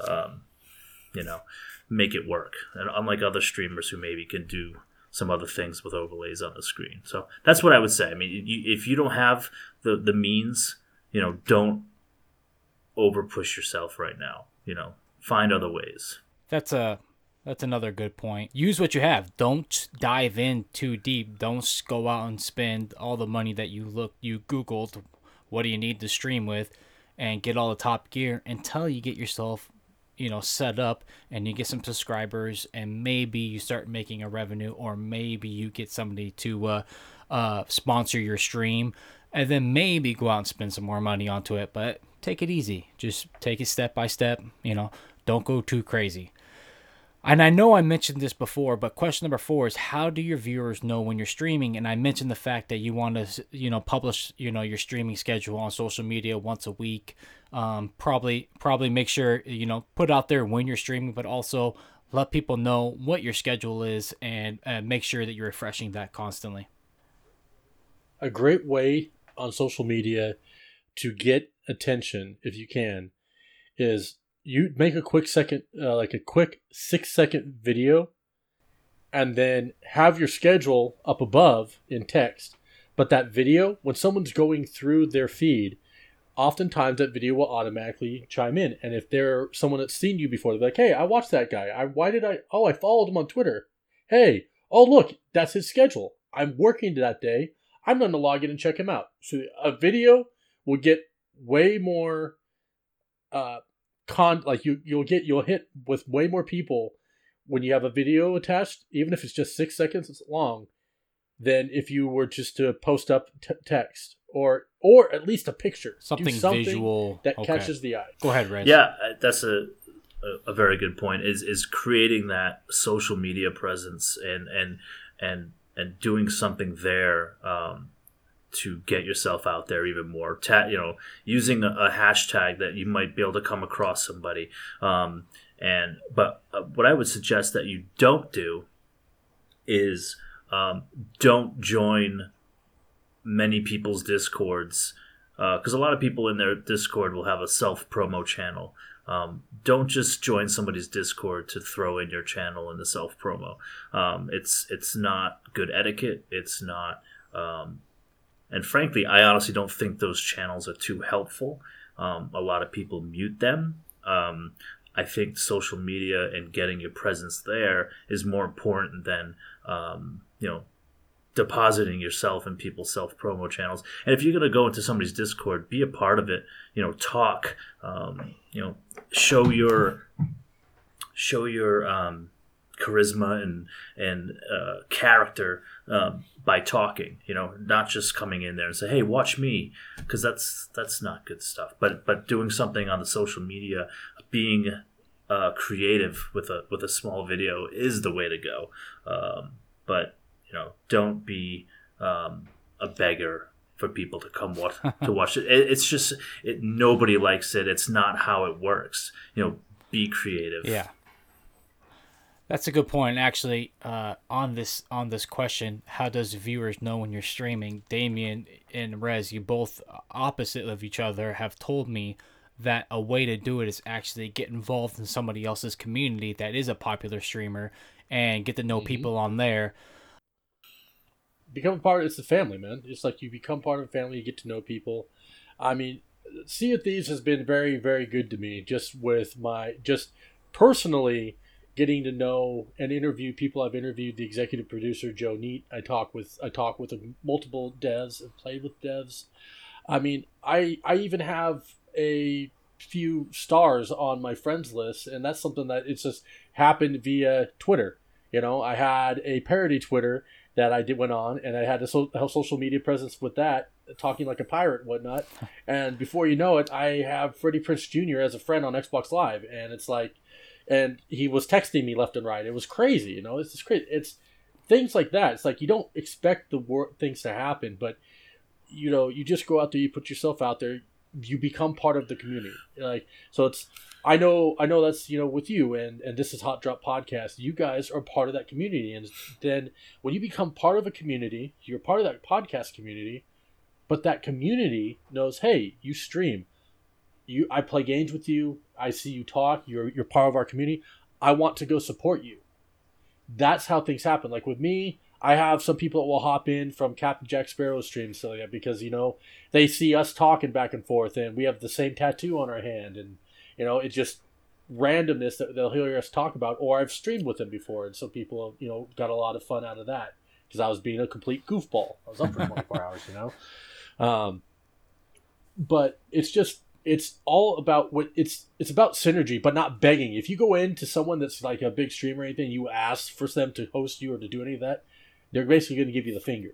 um, you know, make it work. And unlike other streamers who maybe can do some other things with overlays on the screen. So that's what I would say. I mean, you, if you don't have the, the means, you know, don't over push yourself right now, you know, find other ways. That's a, That's another good point. Use what you have. Don't dive in too deep. Don't go out and spend all the money that you look, you Googled, what do you need to stream with, and get all the top gear until you get yourself, you know, set up and you get some subscribers, and maybe you start making a revenue, or maybe you get somebody to uh, uh, sponsor your stream, and then maybe go out and spend some more money onto it. But take it easy. Just take it step by step. You know, don't go too crazy. And I know I mentioned this before, but question number four is, how do your viewers know when you're streaming? And I mentioned the fact that you want to, you know, publish, you know, your streaming schedule on social media once a week. Um, probably, probably make sure, you know, put out there when you're streaming, but also let people know what your schedule is, and uh, make sure that you're refreshing that constantly. A great way on social media to get attention, if you can, is you make a quick second, uh, like a quick six second video, and then have your schedule up above in text. But that video, when someone's going through their feed, oftentimes that video will automatically chime in. And if they're someone that's seen you before, they're like, hey, I watched that guy. I, why did I? Oh, I followed him on Twitter. Hey, oh, look, that's his schedule. I'm working that day. I'm going to log in and check him out. So a video will get way more, uh, Con like you you'll get you'll hit with way more people when you have a video attached, even if it's just six seconds long, than if you were just to post up t- text or or at least a picture, something, something visual that okay. catches the eye. Go ahead, Rez. Yeah, that's a a very good point. Is is creating that social media presence, and and and and doing something there. Um, to get yourself out there even more, Ta- you know, using a, a hashtag that you might be able to come across somebody. Um, and but uh, what I would suggest that you don't do is um, don't join many people's Discords, because uh, a lot of people in their Discord will have a self-promo channel. Um, don't just join somebody's Discord to throw in your channel in the self-promo. Um, it's it's not good etiquette. It's not... Um, And frankly, I honestly don't think those channels are too helpful. Um, a lot of people mute them. Um, I think social media and getting your presence there is more important than, um, you know, depositing yourself in people's self-promo channels. And if you're going to go into somebody's Discord, be a part of it, you know, talk, um, you know, show your, show your um, charisma and, and uh, character um, by talking, you know, not just coming in there and say, hey, watch me, because that's, that's not good stuff. But, but doing something on the social media, being uh, creative with a, with a small video is the way to go. Um, but, You know, don't be um, a beggar for people to come watch to watch it. it it's just it. Nobody likes it. It's not how it works. You know, be creative. Yeah, that's a good point. Actually, uh, on this on this question, how does viewers know when you're streaming? Damien and Rez, you both opposite of each other, have told me that a way to do it is actually get involved in somebody else's community that is a popular streamer and get to know mm-hmm. people on there. Become a part of it's the family, man. It's like you become part of a family, you get to know people. I mean, Sea of Thieves has been very, very good to me, just with my just personally getting to know and interview people. I've interviewed the executive producer, Joe Neat. I talk with I talk with multiple devs and played with devs. I mean, I I even have a few stars on my friends list, and that's something that it's just happened via Twitter. You know, I had a parody Twitter that I did went on, and I had a, so, a social media presence with that, talking like a pirate and whatnot. And before you know it, I have Freddie Prinze Junior as a friend on Xbox Live, and it's like, and he was texting me left and right. It was crazy, you know. It's just crazy. It's things like that. It's like you don't expect the wor- things to happen, but you know, you just go out there, you put yourself out there, you become part of the community. Like so, it's I know I know that's you know with you and and This Is Hot Drop Podcast. You guys are part of that community, and then when you become part of a community, you're part of that podcast community. But that community knows, hey, you stream, you I play games with you, I see you talk, you're you're part of our community. I want to go support you. That's how things happen. Like with me, I have some people that will hop in from Captain Jack Sparrow's stream, so yeah, because you know they see us talking back and forth, and we have the same tattoo on our hand, and you know it's just randomness that they'll hear us talk about. Or I've streamed with them before, and so people you know got a lot of fun out of that because I was being a complete goofball. I was up for twenty-four hours, you know. Um, but it's just it's all about what it's it's about synergy, but not begging. If you go into someone that's like a big streamer or anything, you ask for them to host you or to do any of that, they're basically going to give you the finger.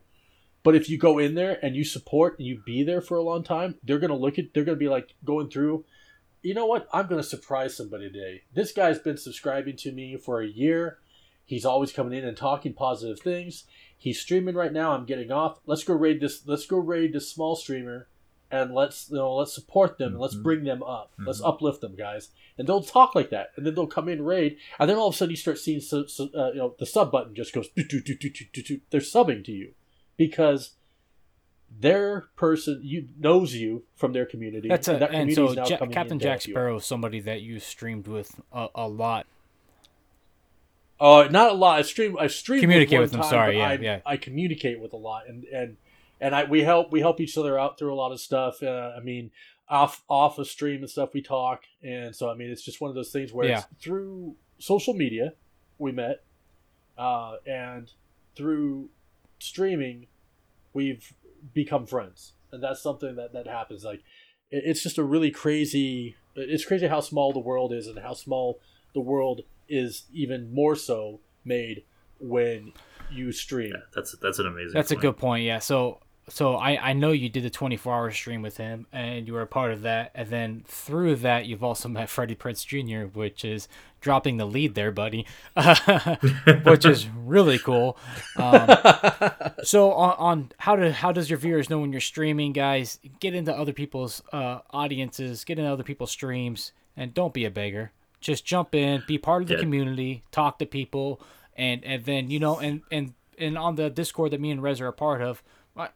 But if you go in there and you support and you be there for a long time, they're going to look at, they're going to be like going through, you know what? I'm going to surprise somebody today. This guy's been subscribing to me for a year. He's always coming in and talking positive things. He's streaming right now. I'm getting off. Let's go raid this. Let's go raid this small streamer and let's, you know, let's support them. Mm-hmm. And let's bring them up. Mm-hmm. Let's uplift them, guys. And they'll talk like that. And then they'll come in raid. And then all of a sudden you start seeing so, so, uh, you know, the sub button just goes. Do, do, do, do, do, do. They're subbing to you because their person you knows you from their community. That's a, and, that community and so is now ja- Captain Jack Sparrow is somebody that you streamed with a, a lot. Oh, uh, not a lot. I stream. I stream. Communicate with, with them. Time, sorry, yeah, I, yeah. I communicate with a lot, and and. And I we help we help each other out through a lot of stuff. Uh, I mean, off off of stream and stuff, we talk. And so, I mean, it's just one of those things where yeah. it's through social media we met, uh, and through streaming we've become friends. And that's something that, that happens. Like, it, it's just a really crazy. It's crazy how small the world is, and how small the world is even more so made when you stream. Yeah, that's that's an amazing. That's point. a good point. Yeah. So. So I, I know you did the twenty-four hour stream with him, and you were a part of that. And then through that, you've also met Freddie Prinze Junior, which is dropping the lead there, buddy, which is really cool. Um, so on, on how do how does your viewers know when you're streaming, guys? Get into other people's uh, audiences, get into other people's streams, and don't be a beggar. Just jump in, be part of the yeah. community, talk to people, and, and then, you know, and, and, and on the Discord that me and Rez are a part of,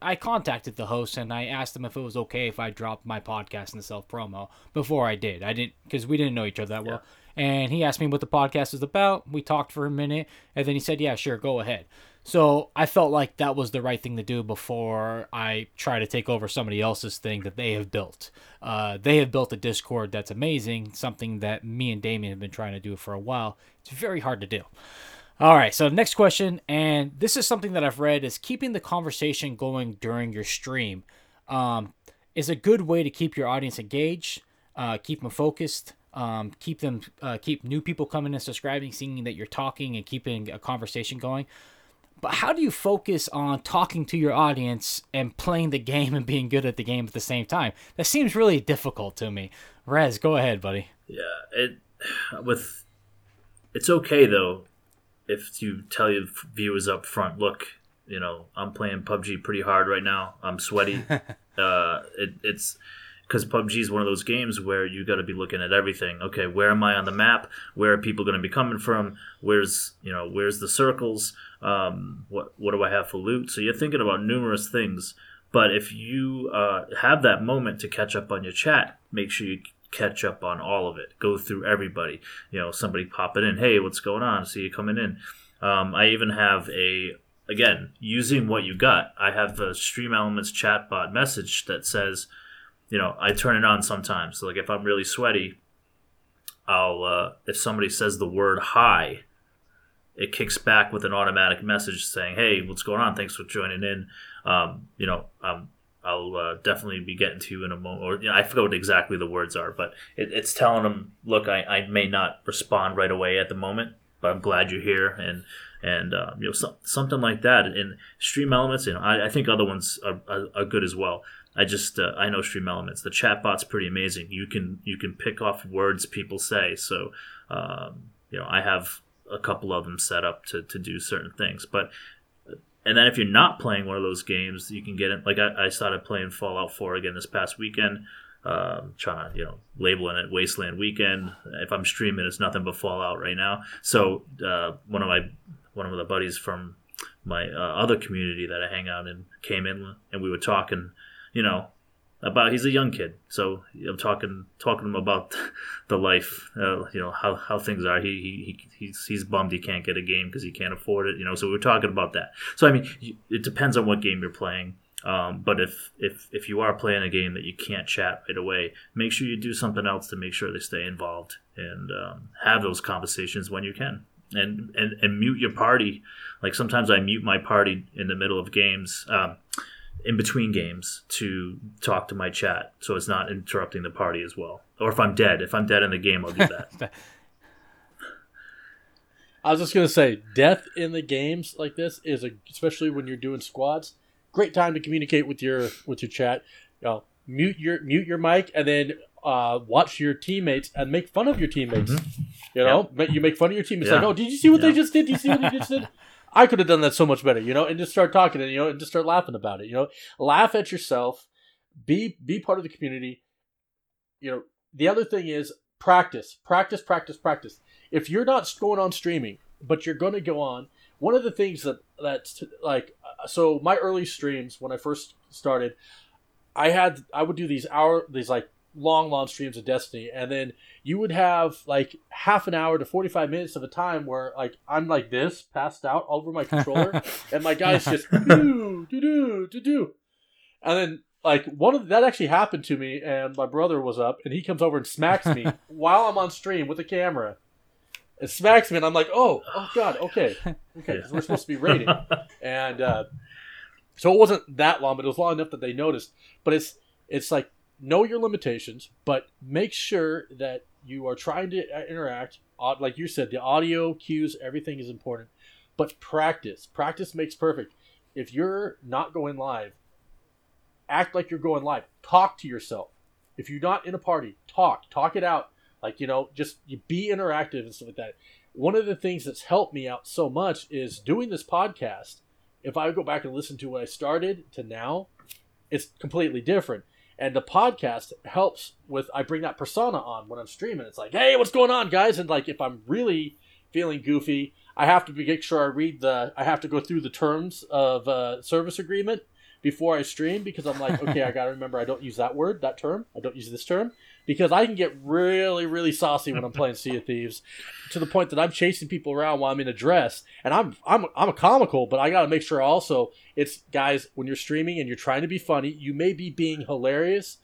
I contacted the host and I asked him if it was okay if I dropped my podcast in the self-promo before I did. I didn't, because we didn't know each other that well. Yeah. And he asked me what the podcast was about. We talked for a minute, and then he said, yeah, sure, go ahead. So I felt like that was the right thing to do before I try to take over somebody else's thing that they have built. Uh, they have built a Discord that's amazing, something that me and Damien have been trying to do for a while. It's very hard to do. All right, so next question, and this is something that I've read, is keeping the conversation going during your stream um, is a good way to keep your audience engaged, uh, keep them focused, um, keep them uh, keep new people coming and subscribing, seeing that you're talking and keeping a conversation going. But how do you focus on talking to your audience and playing the game and being good at the game at the same time? That seems really difficult to me. Rez, go ahead, buddy. Yeah, it with it's okay though. If you tell your viewers up front, look, you know, I'm playing P U B G pretty hard right now. I'm sweaty. uh, it, it's because P U B G is one of those games where you got to be looking at everything. Okay, where am I on the map? Where are people going to be coming from? Where's you know, where's the circles? Um, what what do I have for loot? So you're thinking about numerous things. But if you uh, have that moment to catch up on your chat, make sure you catch up on all of it. Go through everybody. You know, somebody popping in. Hey, what's going on? See you coming in. Um, I even have a, again, using what you got, I have a Stream Elements chatbot message that says, you know, I turn it on sometimes. So, like, if I'm really sweaty, I'll, uh, if somebody says the word hi, it kicks back with an automatic message saying, hey, what's going on? Thanks for joining in. Um, you know, um, I'll uh, definitely be getting to you in a moment. Or you know, I forgot what exactly the words are, but it, it's telling them, look, I, I may not respond right away at the moment, but I'm glad you're here, and and uh, you know so, something like that. And Stream Elements, you know, I, I think other ones are, are, are good as well. I just uh, I know Stream Elements. The chatbot's pretty amazing. You can you can pick off words people say. So um, you know, I have a couple of them set up to to do certain things, but. And then if you're not playing one of those games, you can get it. Like I, I started playing Fallout four again this past weekend, um, trying to, you know, labeling it Wasteland Weekend. If I'm streaming, it's nothing but Fallout right now. So uh, one of my one of the buddies from my uh, other community that I hang out in came in, and we were talking, you know, about he's a young kid. So I'm talking talking to him about the life, uh, you know, how, how things are. He he he's, he's bummed he can't get a game because he can't afford it, you know. So we were talking about that. So I mean, it depends on what game you're playing. Um, but if, if if you are playing a game that you can't chat right away, make sure you do something else to make sure they stay involved and um, have those conversations when you can. And, and and mute your party. Like sometimes I mute my party in the middle of games. Um, in between games to talk to my chat so it's not interrupting the party as well. Or if I'm dead. If I'm dead in the game, I'll do that. I was just going to say, death in the games like this is, a, especially when you're doing squads, great time to communicate with your with your chat. You know, mute your mute your mic and then uh, watch your teammates and make fun of your teammates. Mm-hmm. You know, yeah. You make fun of your teammates. Yeah. Like, oh, did you see what yeah. they just did? Did you see what they just did? I could have done that so much better, you know, and just start talking and, you know, and just start laughing about it, you know, laugh at yourself, be, be part of the community. You know, the other thing is practice, practice, practice, practice. If you're not going on streaming, but you're going to go on, one of the things that that's like, so my early streams, when I first started, I had, I would do these hour, these like long, long streams of Destiny. And then you would have like half an hour to forty-five minutes of a time where like, I'm like this passed out over my controller and my guy's just do, do, do, do, do. And then like one of that actually happened to me and my brother was up and he comes over and smacks me while I'm on stream with a camera. It smacks me and I'm like, Oh, Oh God. Okay. Okay. We're supposed to be rating. And, uh, so it wasn't that long, but it was long enough that they noticed, but it's, it's like, know your limitations, but make sure that you are trying to interact. Like you said, the audio cues, everything is important, but practice. Practice makes perfect. If you're not going live, act like you're going live. Talk to yourself. If you're not in a party, talk. Talk it out. Like, you know, just you be interactive and stuff like that. One of the things that's helped me out so much is doing this podcast. If I go back and listen to when I started to now, it's completely different. And the podcast helps with, I bring that persona on when I'm streaming. It's like, hey, what's going on, guys? And like, if I'm really feeling goofy, I have to make sure I read the, I have to go through the terms of uh, service agreement before I stream because I'm like, okay, I got to remember I don't use that word, that term. I don't use this term because I can get really, really saucy when I'm playing Sea of Thieves to the point that I'm chasing people around while I'm in a dress. And I'm, I'm, I'm a comical, but I got to make sure also it's guys, when you're streaming and you're trying to be funny, you may be being hilarious.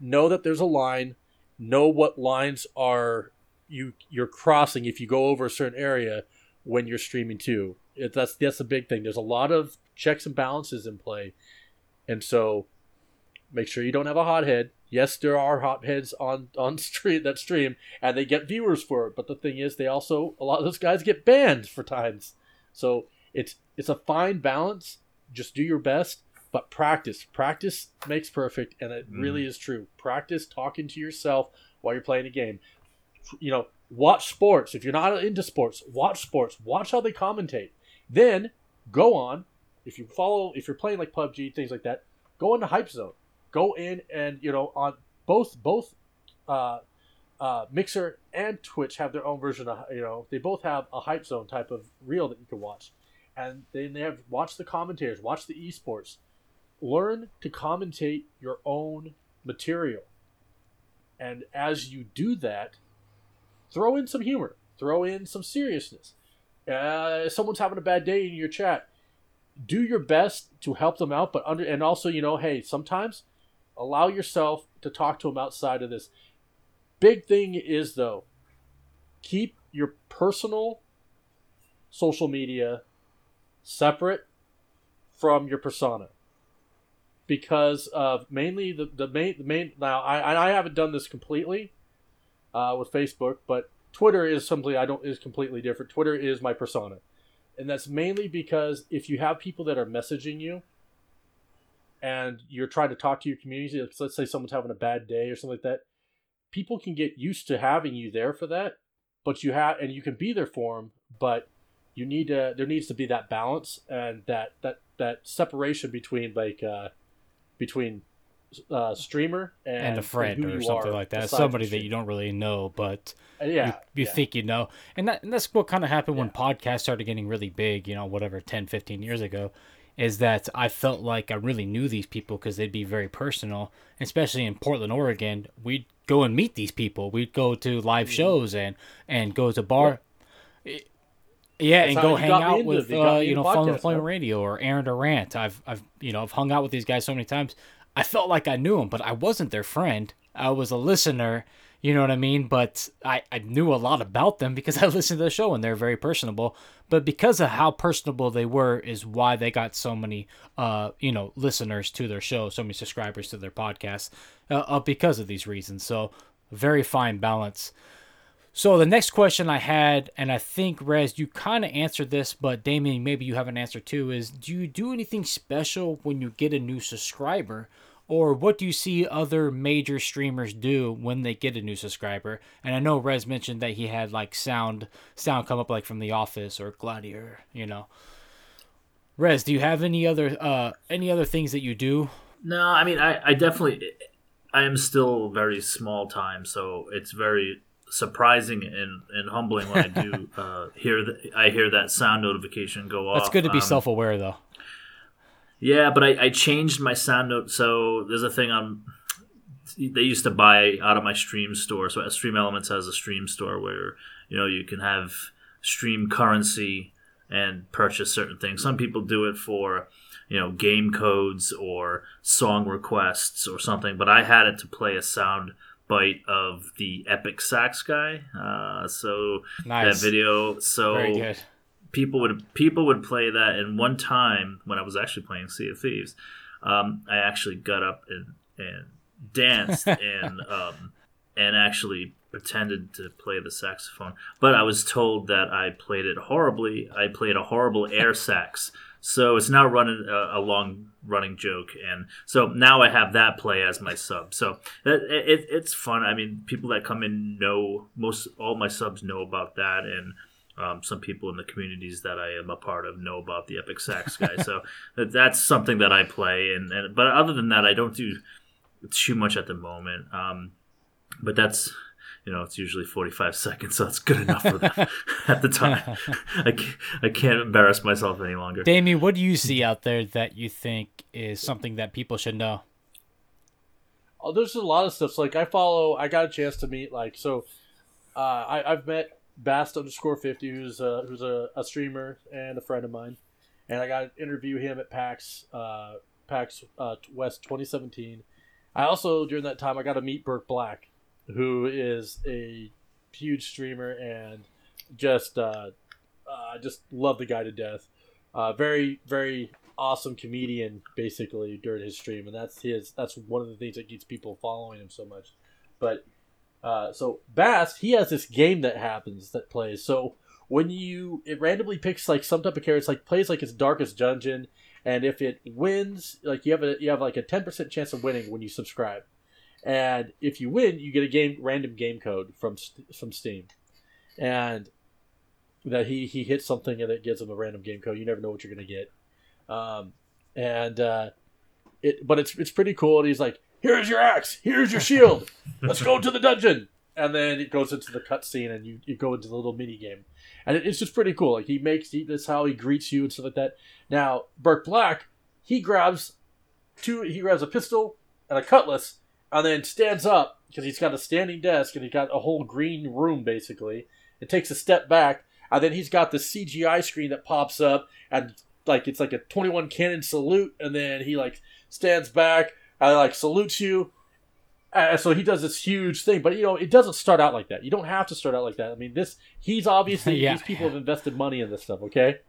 Know that there's a line, know what lines are you, you're crossing. If you go over a certain area, when you're streaming too. It, that's that's a big thing. There's a lot of checks and balances in play, and so make sure you don't have a hothead. Yes, there are hotheads on on stream that stream, and they get viewers for it. But the thing is, they also a lot of those guys get banned for times. So it's it's a fine balance. Just do your best, but practice. Practice makes perfect, and it mm. really is true. Practice talking to yourself while you're playing a game. You know, watch sports. If you're not into sports, watch sports. Watch how they commentate. Then go on. If you follow, if you're playing like P U B G, things like that, go into Hype Zone. Go in and, you know, on both both uh, uh, Mixer and Twitch have their own version of, you know, they both have a Hype Zone type of reel that you can watch. And then they have, watch the commentators, watch the esports. Learn to commentate your own material. And as you do that, throw in some humor. Throw in some seriousness. Uh, if someone's having a bad day in your chat, do your best to help them out. But under and also, you know, hey, sometimes... allow yourself to talk to them outside of this. Big thing is, though, keep your personal social media separate from your persona. Because of mainly the, the main... the main now, I, I haven't done this completely uh, with Facebook, but Twitter is simply... I don't is completely different. Twitter is my persona. And that's mainly because if you have people that are messaging you, and you're trying to talk to your community, let's say someone's having a bad day or something like that, people can get used to having you there for that, but you have, and you can be there for them, but you need to, there needs to be that balance and that, that, that separation between like, uh, between, uh, streamer and, and a friend and or something like that. Somebody that you don't really know, but uh, yeah, you, you yeah. think you know. And, that, and that's what kind of happened yeah. when podcasts started getting really big, you know, whatever, ten, fifteen years ago. Is that I felt like I really knew these people because they'd be very personal, especially in Portland, Oregon. We'd go and meet these people. We'd go to live shows and, and go to bar. Yeah, yeah and go hang out with, uh, you know, Fun and Flame Radio or Aaron Durant. I've, I've, you know, I've hung out with these guys so many times. I felt like I knew them, but I wasn't their friend. I was a listener, you know what I mean? But I, I knew a lot about them because I listened to the show and they're very personable. But because of how personable they were is why they got so many, uh, you know, listeners to their show, so many subscribers to their podcast uh, uh, because of these reasons. So very fine balance. So the next question I had, and I think, Rez, you kind of answered this, but Damien, maybe you have an answer too, is do you do anything special when you get a new subscriber? Or what do you see other major streamers do when they get a new subscriber? And I know Rez mentioned that he had like sound sound come up like from The Office or Gladiator, you know. Rez, do you have any other uh, any other things that you do? No, I mean, I, I definitely, I am still very small time, so it's very surprising and, and humbling when I do uh, hear the, I hear that sound notification go off. That's good to be um, self-aware though. Yeah, but I, I changed my sound note. So there's a thing on they used to buy out of my stream store. So Stream Elements has a stream store where, you know, you can have stream currency and purchase certain things. Some people do it for, you know, game codes or song requests or something. But I had it to play a sound bite of the Epic Sax guy. Uh, so nice. That video. So very good. People would people would play that, and one time when I was actually playing Sea of Thieves, um, I actually got up and, and danced and um, and actually pretended to play the saxophone. But I was told that I played it horribly. I played a horrible air sax, so it's now running a, a long running joke. And so now I have that play as my sub. So it, it, it's fun. I mean, people that come in know most all my subs know about that and. Um, some people in the communities that I am a part of know about the Epic Sax guy, so that, that's something that I play. And, and but other than that, I don't do too much at the moment. Um, but that's you know it's usually forty-five seconds, so that's good enough for them at the time. I can't, I can't embarrass myself any longer. Damien, what do you see out there that you think is something that people should know? Oh, there's a lot of stuff. So like I follow, I got a chance to meet like so. Uh, I, I've met. Bast underscore fifty, who's a, who's a, a streamer and a friend of mine, and I got to interview him at PAX uh, PAX uh, West twenty seventeen. I also during that time I got to meet Burt Black, who is a huge streamer and just uh, I uh, just love the guy to death. Uh, very, very awesome comedian, basically, during his stream, and that's his. That's one of the things that gets people following him so much. But uh, so Bast, he has this game that happens that plays. So when you it randomly picks like some type of character, it's like plays like its Darkest Dungeon, and if it wins, like you have a you have like a ten percent chance of winning when you subscribe. And if you win, you get a game random game code from from Steam, and that he he hits something and it gives him a random game code. You never know what you're gonna get, um, and uh, it. But it's it's pretty cool. And he's like, "Here's your axe. Here's your shield. Let's go to the dungeon." And then it goes into the cutscene, and you, you go into the little mini game, and it, it's just pretty cool. Like he makes he, that's how he greets you and stuff like that. Now Burke Black, he grabs two. He grabs a pistol and a cutlass. And then stands up, because he's got a standing desk, and he's got a whole green room, basically. It takes a step back, and then he's got the C G I screen that pops up, and like it's like a twenty-one cannon salute, and then he like stands back, and like salutes you. Uh, so he does this huge thing, but you know, it doesn't start out like that. You don't have to start out like that. I mean, this he's obviously, yeah, these people have invested money in this stuff, okay?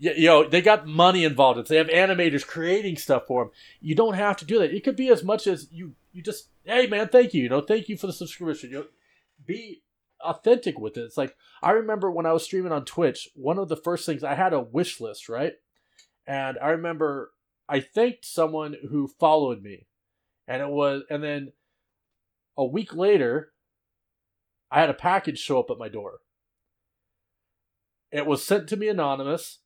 You know, they got money involved. It's, they have animators creating stuff for them. You don't have to do that. It could be as much as you, you just, hey, man, thank you. You know, thank you for the subscription. You know, be authentic with it. It's like, I remember when I was streaming on Twitch, one of the first things, I had a wish list, right? And I remember I thanked someone who followed me. And it was, and then a week later, I had a package show up at my door. It was sent to me anonymous.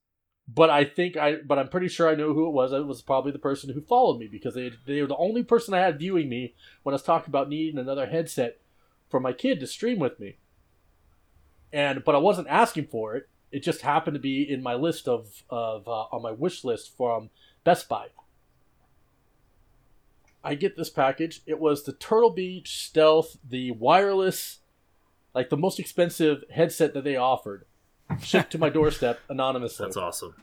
But I think I, but I'm pretty sure I know who it was. It was probably the person who followed me, because they they were the only person I had viewing me when I was talking about needing another headset for my kid to stream with me. And but I wasn't asking for it. It just happened to be in my list of of uh, on my wish list from Best Buy. I get this package. It was the Turtle Beach Stealth, the wireless, like the most expensive headset that they offered. Shipped to my doorstep anonymously. That's awesome.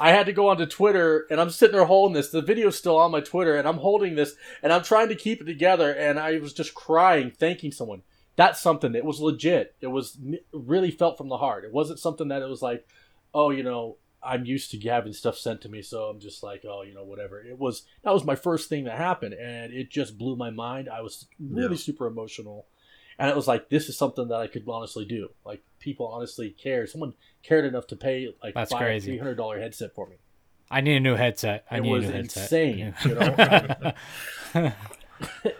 I had to go onto Twitter, and I'm sitting there holding this. The video's still on my Twitter, and I'm holding this, and I'm trying to keep it together, and I was just crying, thanking someone. That's something. It was legit. It was really felt from the heart. It wasn't something that it was like, oh, you know, I'm used to having stuff sent to me, so I'm just like, oh, you know, whatever. It was that was my first thing that happened, and it just blew my mind. I was really yeah. super emotional. And it was like, this is something that I could honestly do. Like, people honestly care. Someone cared enough to pay like a three hundred dollars headset for me. I need a new headset. I it need a new headset. It was insane. You know?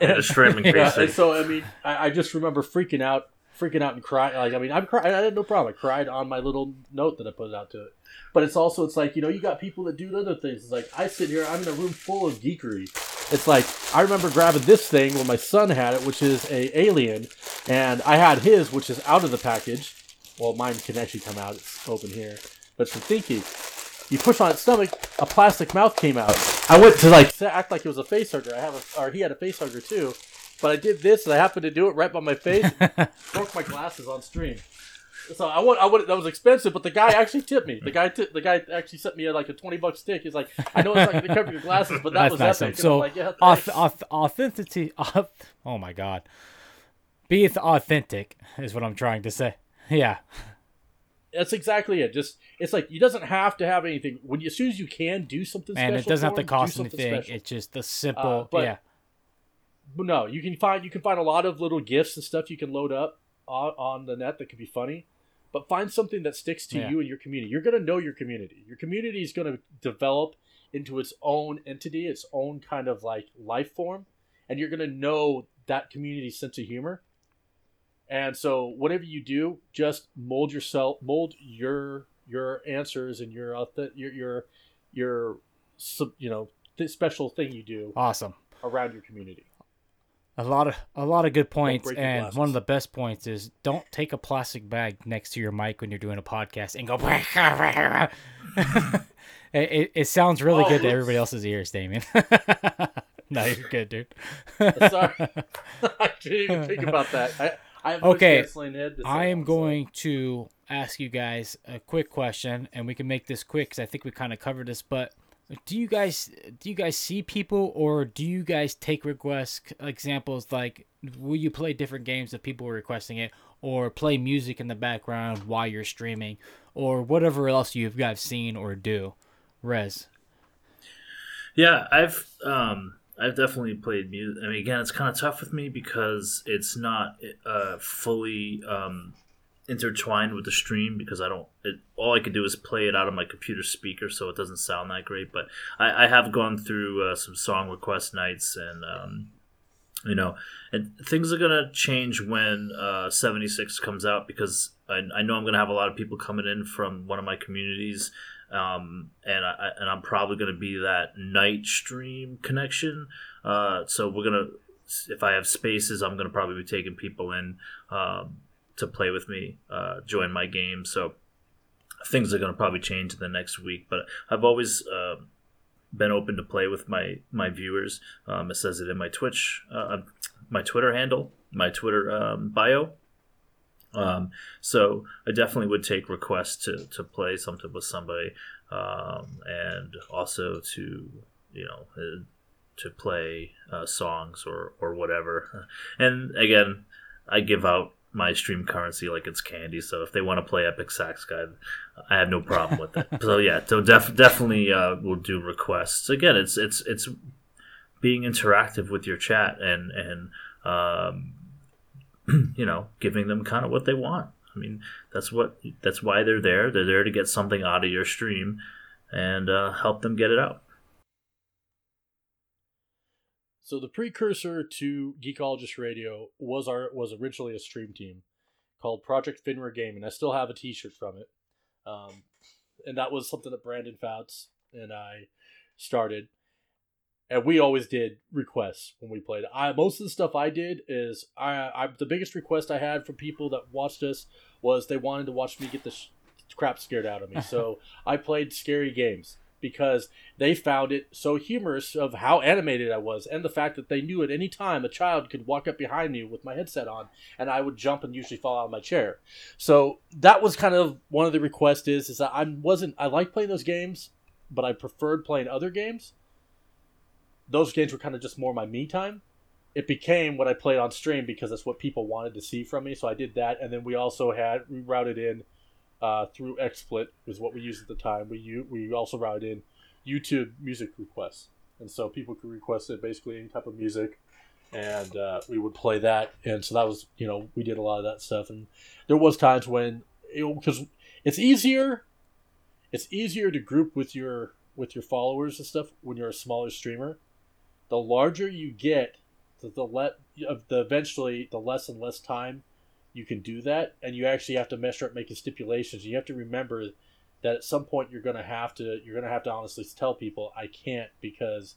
and, yeah, and so, I mean, I, I just remember freaking out, freaking out and crying. Like, I mean, I'm crying. I had no problem. I cried on my little note that I put out to it. But it's also, it's like, you know, you got people that do other things. It's like, I sit here, I'm in a room full of geekery. It's like, I remember grabbing this thing when my son had it, which is a Alien, and I had his, which is out of the package. Well, mine can actually come out. It's open here. But it's from Thinky. You push on its stomach, a plastic mouth came out. I went to like act like it was a facehugger. I have a, or he had a facehugger too. But I did this, and I happened to do it right by my face. Broke my glasses on stream. So I would, I would. That was expensive, but the guy actually tipped me. The guy, t- the guy actually sent me like a twenty buck stick. He's like, I know it's not going to cover your glasses, but that That's was nice epic. So like, yeah, auth- auth- authenticity. Auth- oh my god, be authentic is what I'm trying to say. Yeah, that's exactly it. Just it's like, you doesn't have to have anything. When you, as soon as you can do something, and it doesn't have to cost anything. Special. It's just the simple. Uh, but, yeah. No, you can find you can find a lot of little gifts and stuff you can load up on, on the net that could be funny. But find something that sticks to yeah. you and your community. You're going to know your community. Your community is going to develop into its own entity, its own kind of like life form. And you're going to know that community's sense of humor. And so whatever you do, just mold yourself, mold your your answers and your your your, your you know, th- special thing you do. Awesome. Around your community. A lot of a lot of good points, and one of the best points is don't take a plastic bag next to your mic when you're doing a podcast and go. it, it sounds really oh, good to everybody else's ears, Damien. No, you're good, dude. Sorry, I didn't even think about that. I, I have okay, I am going so. to ask you guys a quick question, and we can make this quick because I think we kind of covered this, but Like, do you guys do you guys see people, or do you guys take requests? Examples like, will you play different games if people are requesting it, or play music in the background while you're streaming, or whatever else you've guys seen or do? Rez. Yeah, I've um, I've definitely played music. I mean, again, it's kind of tough with me because it's not uh, fully um, intertwined with the stream, because I don't. It, all I could do is play it out of my computer speaker, so it doesn't sound that great. But I, I have gone through uh, some song request nights, and um, you know, and things are gonna change when uh, seventy-six comes out, because I, I know I'm gonna have a lot of people coming in from one of my communities. Um, and I, and I'm probably going to be that night stream connection. Uh, so we're going to, if I have spaces, I'm going to probably be taking people in, um, to play with me, uh, join my game. So things are going to probably change in the next week, but I've always, um, uh, been open to play with my, my viewers. Um, it says it in my Twitch, uh, my Twitter handle, my Twitter, um, bio. Um, so I definitely would take requests to, to play something with somebody, um, and also to, you know, uh, to play, uh, songs or, or whatever. And again, I give out my stream currency like it's candy. So if they want to play Epic Sax Guy, I have no problem with it. So yeah, so def- definitely, uh, we'll do requests. Again, it's, it's, it's being interactive with your chat and, and, um, you know, giving them kind of what they want. I mean, that's what that's why they're there. They're there to get something out of your stream and uh, help them get it out. So the precursor to Geekologist Radio was our was originally a stream team called Project Finware Gaming. I still have a T-shirt from it, um, and that was something that Brandon Fouts and I started. And we always did requests when we played. I most of the stuff I did is I, I the biggest request I had from people that watched us was they wanted to watch me get the sh- crap scared out of me. So I played scary games because they found it so humorous of how animated I was, and the fact that they knew at any time a child could walk up behind me with my headset on and I would jump and usually fall out of my chair. So that was kind of one of the requests is is that I wasn't I liked playing those games, but I preferred playing other games. Those games were kind of just more my me time. It became what I played on stream because that's what people wanted to see from me. So I did that. And then we also had, we routed in uh, through XSplit was what we used at the time. We we also routed in YouTube music requests. And so people could request it basically any type of music. And uh, we would play that. And so that was, you know, we did a lot of that stuff. And there was times when, because it, it's easier, it's easier to group with your, with your followers and stuff when you're a smaller streamer. The larger you get, the let of the eventually the less and less time you can do that, and you actually have to measure up making stipulations. You have to remember that at some point you're gonna have to you're gonna have to honestly tell people I can't because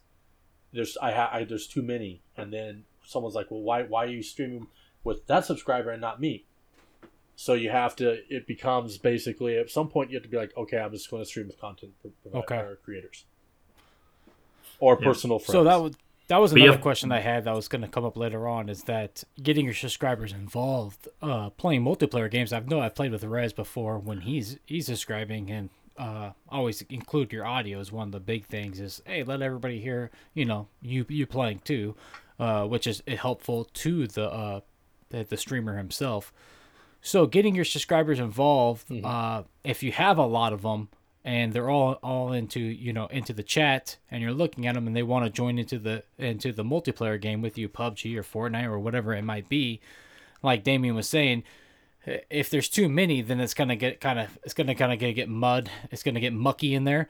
there's I, ha- I there's too many, and then someone's like, well, why why are you streaming with that subscriber and not me? So you have to. It becomes basically at some point you have to be like, okay, I'm just going to stream with content provider creators. Or yeah. Personal friends. So that was that was another yeah. question I had that was going to come up later on. Is that getting your subscribers involved, uh, playing multiplayer games? I've know I've played with Rez before when he's he's subscribing, and uh, always include your audio is one of the big things. Is hey, let everybody hear you know you you playing too, uh, which is helpful to the uh, the, the streamer himself. So getting your subscribers involved, mm-hmm. uh, if you have a lot of them. And they're all, all into you know into the chat, and you're looking at them, and they want to join into the into the multiplayer game with you, P U B G or Fortnite or whatever it might be. Like Damien was saying, if there's too many, then it's gonna get kind of it's gonna kind of get mud. It's gonna get mucky in there.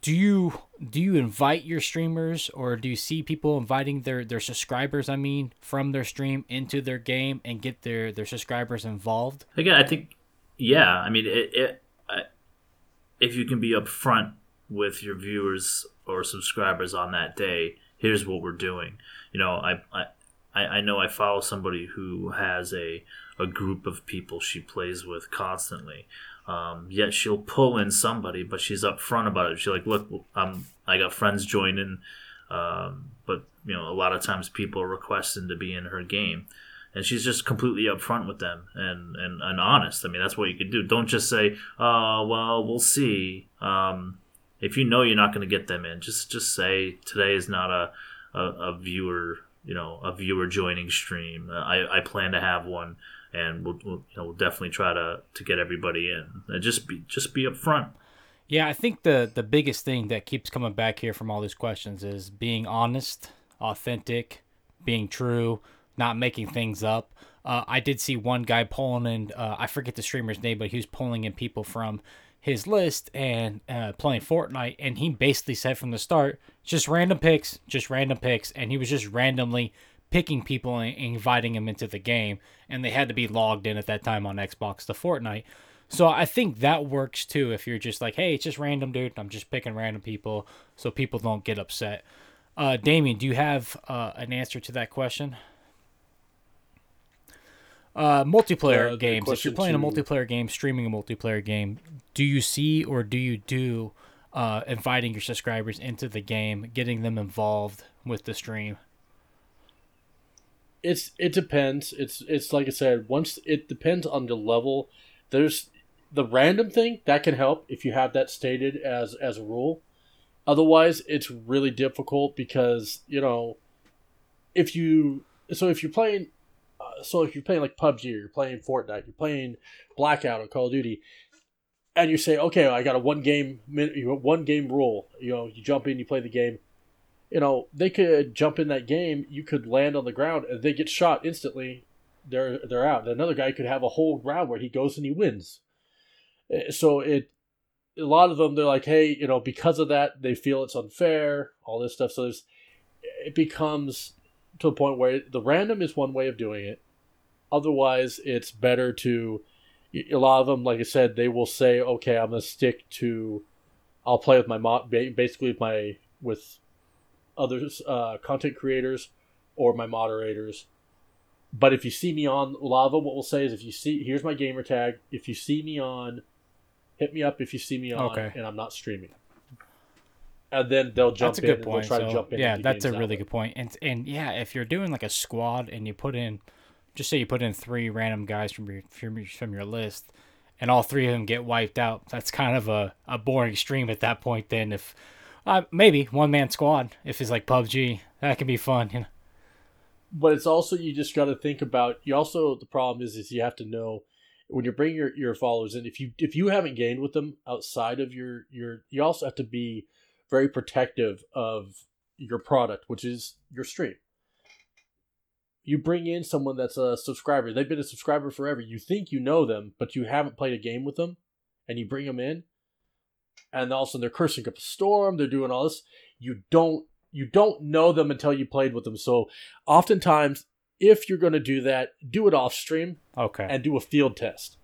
Do you do you invite your streamers, or do you see people inviting their, their subscribers? I mean, from their stream into their game and get their, their subscribers involved? Again, I think yeah. I mean it. it I... If you can be upfront with your viewers or subscribers on that day, here's what we're doing. You know, I I, I know I follow somebody who has a, a group of people she plays with constantly. Um, yet she'll pull in somebody, but she's upfront about it. She's like, look, I'm, I got friends joining, um, but you know, a lot of times people are requesting to be in her game. And she's just completely upfront with them and, and, and honest. I mean, that's what you could do. Don't just say, oh, well, we'll see. Um, if you know you're not going to get them in, just just say today is not a, a, a viewer, you know, a viewer joining stream. Uh, I, I plan to have one, and we'll, we'll you know we'll definitely try to, to get everybody in. And just be just be upfront. Yeah, I think the the biggest thing that keeps coming back here from all these questions is being honest, authentic, being true, not making things up. Uh, I did see one guy polling in, uh, I forget the streamer's name, but he was polling in people from his list and uh, playing Fortnite, and he basically said from the start, just random picks, just random picks, and he was just randomly picking people and inviting them into the game, and they had to be logged in at that time on Xbox to Fortnite. So I think that works too if you're just like, hey, it's just random, dude, I'm just picking random people so people don't get upset. Uh, Damien, do you have uh, an answer to that question? Uh, multiplayer uh, games. If you're playing to... a multiplayer game, streaming a multiplayer game, do you see or do you do uh, inviting your subscribers into the game, getting them involved with the stream? It's it depends. It's it's like I said. Once it depends on the level. There's the random thing that can help if you have that stated as as a rule. Otherwise, it's really difficult because you know if you so if you're playing. So if you're playing like P U B G or you're playing Fortnite, you're playing Blackout or Call of Duty, and you say, okay, I got a one game one game rule. You know, you jump in, you play the game. You know, they could jump in that game. You could land on the ground, and they get shot instantly. They're they're out. Another guy could have a whole round where he goes and he wins. So it, a lot of them, they're like, hey, you know, because of that, they feel it's unfair, all this stuff. So there's, it becomes to a point where the random is one way of doing it. Otherwise, it's better to, a lot of them, like I said, they will say, okay, I'm going to stick to, I'll play with my mod, basically with my, with others, uh, content creators or my moderators. But if you see me on, a lot of them, what we'll say is, if you see, here's my gamer tag. If you see me on, hit me up if you see me on, okay, and I'm not streaming. And then they'll jump that's a in good and point. We'll try so, to jump in. Yeah, that's a really that good point. And, and yeah, if you're doing like a squad and you put in, just say you put in three random guys from your from your, from your list, and all three of them get wiped out, that's kind of a, a boring stream at that point then. If uh, maybe one-man squad, if it's like P U B G, that can be fun. You know? But it's also, you just got to think about, you also, the problem is, is you have to know, when you're bringing your, your followers in, if you if you haven't gained with them outside of your, your you also have to be very protective of your product, which is your stream. You bring in someone that's a subscriber. They've been a subscriber forever. You think you know them, but you haven't played a game with them, and you bring them in, and all of a sudden they're cursing up a storm. They're doing all this. You don't you don't know them until you played with them. So oftentimes, if you're going to do that, do it off stream, okay, and do a field test.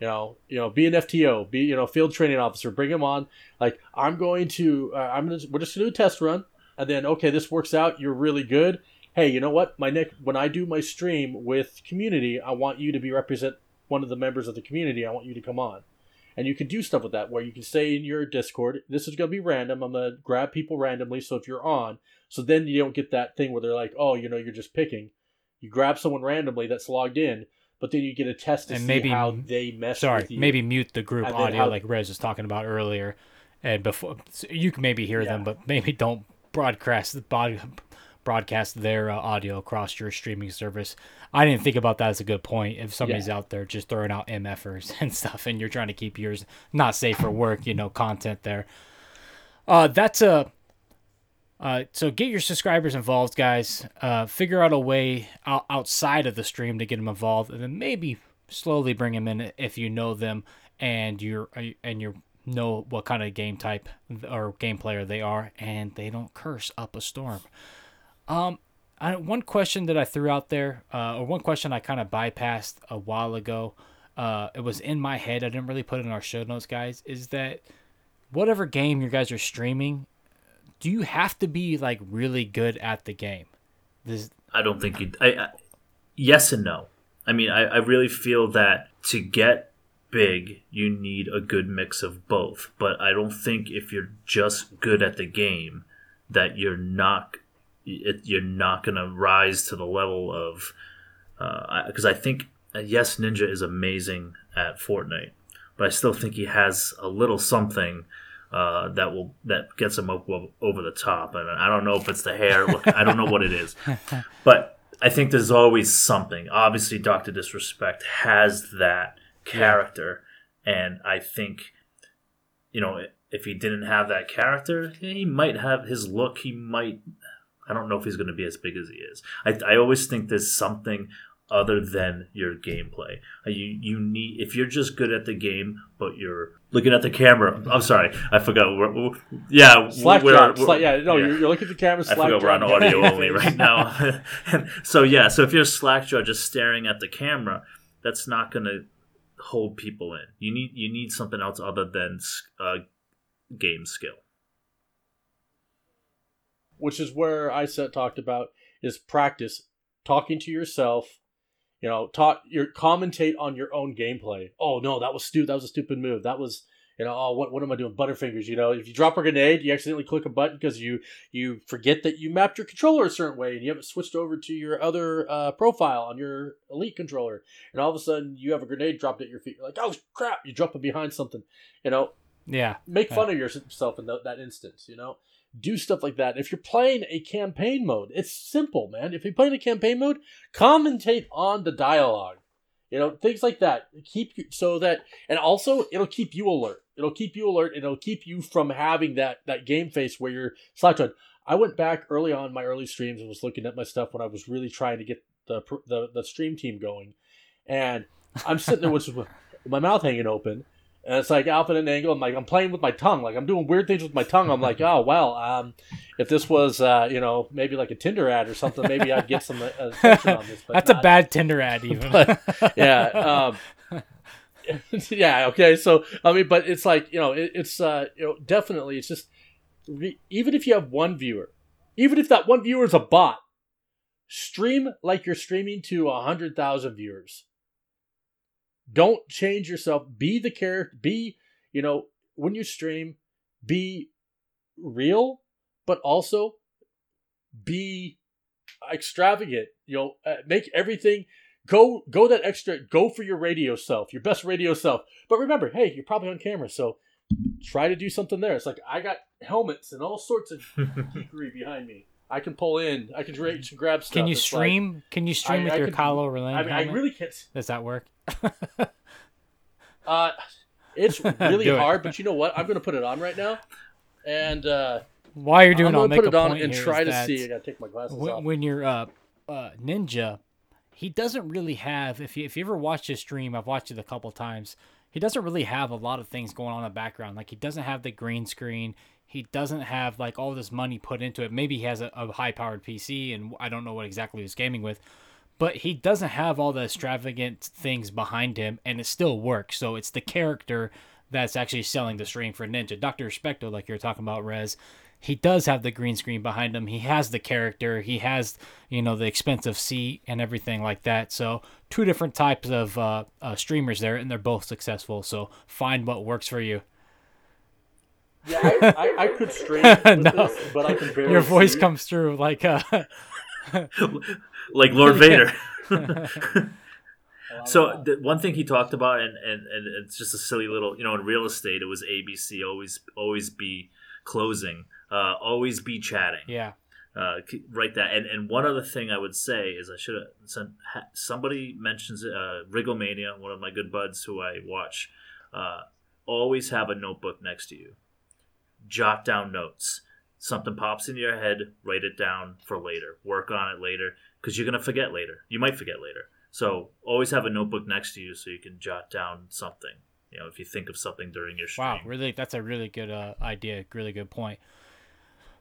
You know, you know, be an F T O, be, you know, field training officer, bring them on. Like, I'm going to, uh, I'm going to, we're just going to do a test run. And then, okay, this works out. You're really good. Hey, you know what? My next, when I do my stream with community, I want you to be represent one of the members of the community. I want you to come on. And you can do stuff with that where you can say in your Discord, this is going to be random. I'm going to grab people randomly. So if you're on, so then you don't get that thing where they're like, oh, you know, you're just picking. You grab someone randomly that's logged in. But then you get a test to and see maybe, how they mess sorry, with you. Sorry, maybe mute the group audio how, like Rez was talking about earlier. And before so you can maybe hear yeah. them, but maybe don't broadcast broadcast their uh, audio across your streaming service. I didn't think about that as a good point. If somebody's yeah. out there just throwing out MFers and stuff, and you're trying to keep yours not safe for work, you know, content there. Uh, that's a... Uh, so get your subscribers involved, guys. Uh, figure out a way out- outside of the stream to get them involved, and then maybe slowly bring them in if you know them and you're and you know what kind of game type or game player they are, and they don't curse up a storm. Um, I, one question that I threw out there, uh, or one question I kind of bypassed a while ago, uh, it was in my head. I didn't really put it in our show notes, guys. Is that whatever game you guys are streaming? Do you have to be like really good at the game? This... I don't think you. I, I, yes and no. I mean, I, I really feel that to get big, you need a good mix of both. But I don't think if you're just good at the game, that you're not you're not gonna rise to the level of. Because uh, I, I think yes, Ninja is amazing at Fortnite, but I still think he has a little something uh, that will that gets him up over the top. And I don't know if it's the hair. Look, I don't know what it is. But I think there's always something. Obviously, Doctor Disrespect has that character. And I think, you know, if he didn't have that character, he might have his look. He might... I don't know if he's going to be as big as he is. I, I always think there's something other than your gameplay. You you need if you're just good at the game, but you're looking at the camera. I'm sorry, I forgot. We're, we're, yeah, slack we're, drop. We're, slack, yeah, no, yeah. You're, you're looking at the camera. Slack I forgot drop. We're on audio only right now. so yeah, so if you're slackjaw just staring at the camera, that's not going to hold people in. You need you need something else other than uh, game skill. Which is where I said talked about is practice talking to yourself, you know, talk your commentate on your own gameplay. Oh no, that was stupid. That was a stupid move. That was, you know, oh what what am I doing? Butterfingers. You know, if you drop a grenade, you accidentally click a button because you you forget that you mapped your controller a certain way and you haven't switched over to your other uh, profile on your Elite controller, and all of a sudden you have a grenade dropped at your feet. You're like, oh crap! You're jumping behind something. You know, yeah. Make fun yeah. of yourself in that, that instance. You know. Do stuff like that. If you're playing a campaign mode, it's simple, man. If you're playing a campaign mode, commentate on the dialogue. You know, things like that. Keep you, so that, and also it'll keep you alert. It'll keep you alert. And it'll keep you from having that that game face where you're slackjawed. I went back early on in my early streams and was looking at my stuff when I was really trying to get the the, the stream team going, and I'm sitting there with my mouth hanging open. And it's like alpha and angle. I'm like, I'm playing with my tongue. Like, I'm doing weird things with my tongue. I'm like, oh, well, um, if this was, uh, you know, maybe like a Tinder ad or something, maybe I'd get some uh, attention on this. But that's not a bad Tinder ad, even. But, yeah. Um, yeah. Okay. So, I mean, but it's like, you know, it, it's, uh, you know, definitely, it's just, re- even if you have one viewer, even if that one viewer is a bot, stream like you're streaming to one hundred thousand viewers. Don't change yourself. Be the character. Be, you know, when you stream, be real, but also be extravagant. You know, uh, make everything go. Go that extra. Go for your radio self, your best radio self. But remember, hey, you're probably on camera, so try to do something there. It's like I got helmets and all sorts of geekery behind me. I can pull in. I can drag, grab stuff. Can you it's stream? Like, can you stream I, with I your Kahlo Relay? I mean, helmet? I really can't. Does that work? uh, it's really it. hard, but you know what? I'm going to put it on right now. And uh, while you're doing I'm it, I'll make put a it on point and try to see. I got to take my glasses when, off. When you're uh, uh, Ninja, he doesn't really have. If you if you ever watched his stream, I've watched it a couple times. He doesn't really have a lot of things going on in the background. Like he doesn't have the green screen. He doesn't have like all this money put into it. Maybe he has a, a high-powered P C, and I don't know what exactly he's gaming with, but he doesn't have all the extravagant things behind him, and it still works. So it's the character that's actually selling the stream for Ninja. Doctor Respecto, like you're talking about, Rez, he does have the green screen behind him. He has the character. He has, you know, the expensive seat and everything like that. So two different types of uh, uh, streamers there, and they're both successful. So find what works for you. Yeah, I, I, I could stream with no. this, but I can barely Your voice see. comes through like uh... like Lord Vader. So the one thing he talked about, and, and, and it's just a silly little, you know, in real estate, it was A B C, always always be closing, uh, always be chatting. Yeah. Uh, right that. And and one other thing I would say is I should have, somebody mentions uh, Wrigglemania, one of my good buds who I watch, uh, always have a notebook next to you. Jot down notes. Something pops into your head, write it down for later. Work on it later because you're going to forget later. You might forget later. So always have a notebook next to you so you can jot down something. You know, if you think of something during your stream. Wow, really, that's a really good uh, idea. Really good point.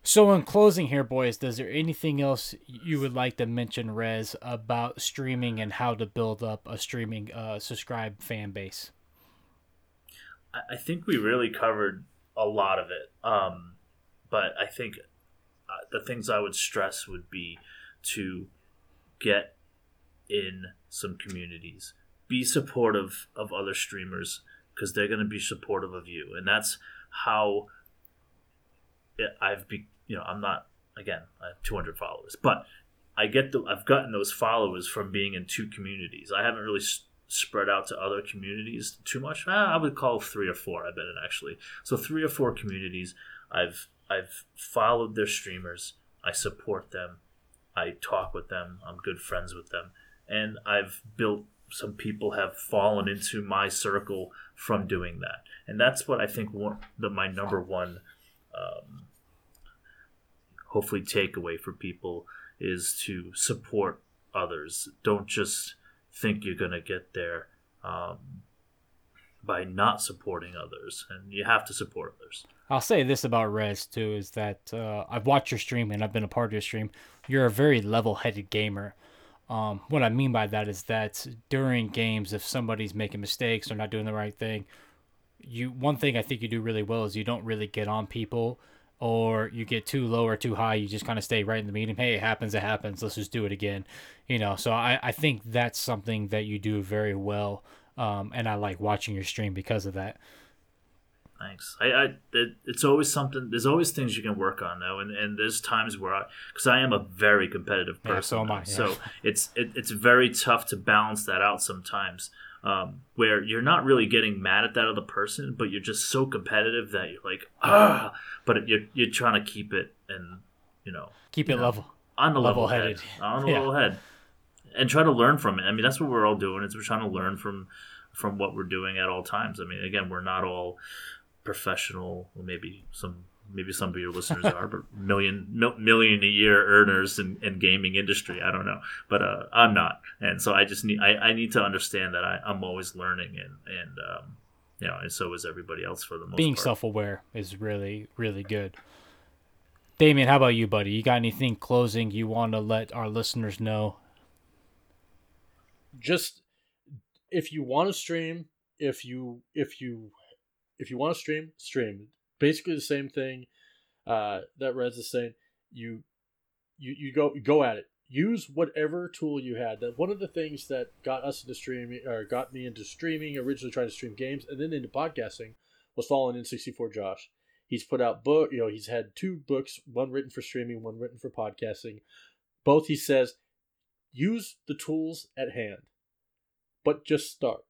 So in closing here, boys, does there anything else you would like to mention, Rez, about streaming and how to build up a streaming uh, subscribe fan base? I think we really covered a lot of it, um, but I think uh, the things I would stress would be to get in some communities, be supportive of other streamers because they're going to be supportive of you, and that's how I've be. You know, I'm not again. I have two hundred followers, but I get the. I've gotten those followers from being in two communities. I haven't really spread out to other communities too much. I would call three or four. I've been in actually. So three or four communities. I've I've followed their streamers. I support them. I talk with them. I'm good friends with them. And I've built, some people have fallen into my circle from doing that. And that's what I think one, the, my number one, um, hopefully takeaway for people is to support others. Don't just think you're going to get there um, by not supporting others. And you have to support others. I'll say this about Rez too, is that uh, I've watched your stream and I've been a part of your stream. You're a very level-headed gamer. Um, what I mean by that is that during games, if somebody's making mistakes or not doing the right thing, you one thing I think you do really well is you don't really get on people, or you get too low or too high. You just kind of stay right in the medium. Hey, it happens, it happens. Let's just do it again. You know, so I, I think that's something that you do very well, um, and I like watching your stream because of that. Thanks. I, I it, it's always something. There's always things you can work on though, and, and there's times where I, because I am a very competitive person. Yeah, so am I. Yeah. So it's it, it's very tough to balance that out sometimes, um, where you're not really getting mad at that other person, but you're just so competitive that you're like ah, but you're you're trying to keep it and you know keep it you know, level on the level headed on the yeah. level head, and try to learn from it. I mean that's what we're all doing. Is we're trying to learn from from what we're doing at all times. I mean again we're not all professional, well, maybe some maybe some of your listeners are, but million mil, million a year earners in, in gaming industry. I don't know, but uh, I'm not, and so I just need I, I need to understand that I, I'm always learning, and and um, you know, and so is everybody else for the most. Being part. Self-aware is really really good. Damien, how about you, buddy? You got anything closing you want to let our listeners know? Just if you want to stream, if you if you. If you want to stream, stream. Basically the same thing uh, that Rez is saying. You, you, you go, go at it. Use whatever tool you had. That one of the things that got us into streaming, or got me into streaming, originally trying to stream games, and then into podcasting, was following N sixty-four Josh. He's put out book. You know, he's had two books, one written for streaming, one written for podcasting. Both, he says, use the tools at hand, but just start.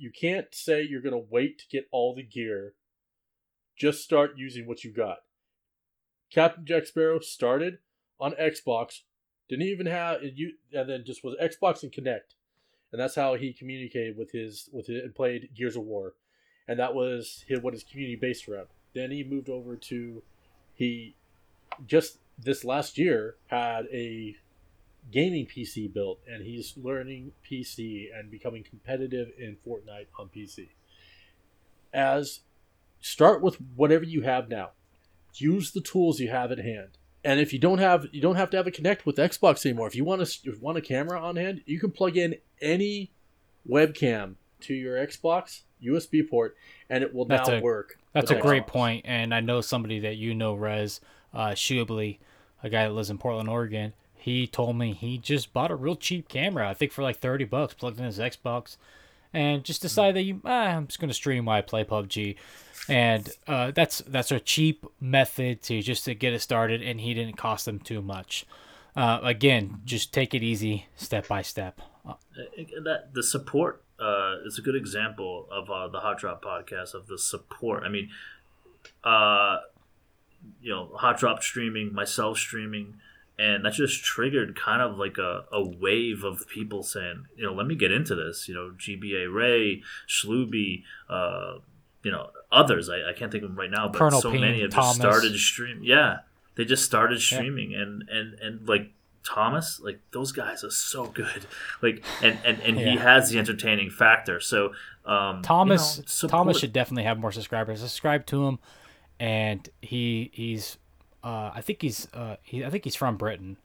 You can't say you're going to wait to get all the gear. Just start using what you got. Captain Jack Sparrow started on Xbox. Didn't even have... you, and then just was Xbox and Kinect. And that's how he communicated with his... with his, and played Gears of War. And that was his, what his community based around. Then he moved over to... He just this last year had a... gaming P C built, and he's learning P C and becoming competitive in Fortnite on P C. As start with whatever you have now, use the tools you have at hand. And if you don't have, you don't have to have a Kinect with Xbox anymore. If you want to, if you want a camera on hand, you can plug in any webcam to your Xbox U S B port, and it will that's now a, work. That's a Xbox. Great point. And I know somebody that you know, Rez, uh, Shubly, a guy that lives in Portland, Oregon. He told me he just bought a real cheap camera, I think for like thirty bucks, plugged in his Xbox, and just decided that you, ah, I'm just going to stream while I play P U B G. And uh, that's that's a cheap method to just to get it started, and he didn't cost them too much. Uh, again, just take it easy, step by step. That the support uh, is a good example of uh, the Hot Drop podcast, of the support. I mean, uh, you know, Hot Drop streaming, myself streaming, and that just triggered kind of like a, a wave of people saying, you know, let me get into this. You know, G B A Ray, Schlooby, uh, you know, others. I, I can't think of them right now, but Colonel so Peen, many have Thomas. Just started streaming. Yeah, they just started streaming. Yeah. And, and, and like Thomas, like those guys are so good. Like, and, and, and yeah. he has the entertaining factor. So um, Thomas, you know, Thomas should definitely have more subscribers. Subscribe to him. And he he's... Uh, I think he's uh, he, I think he's from Britain.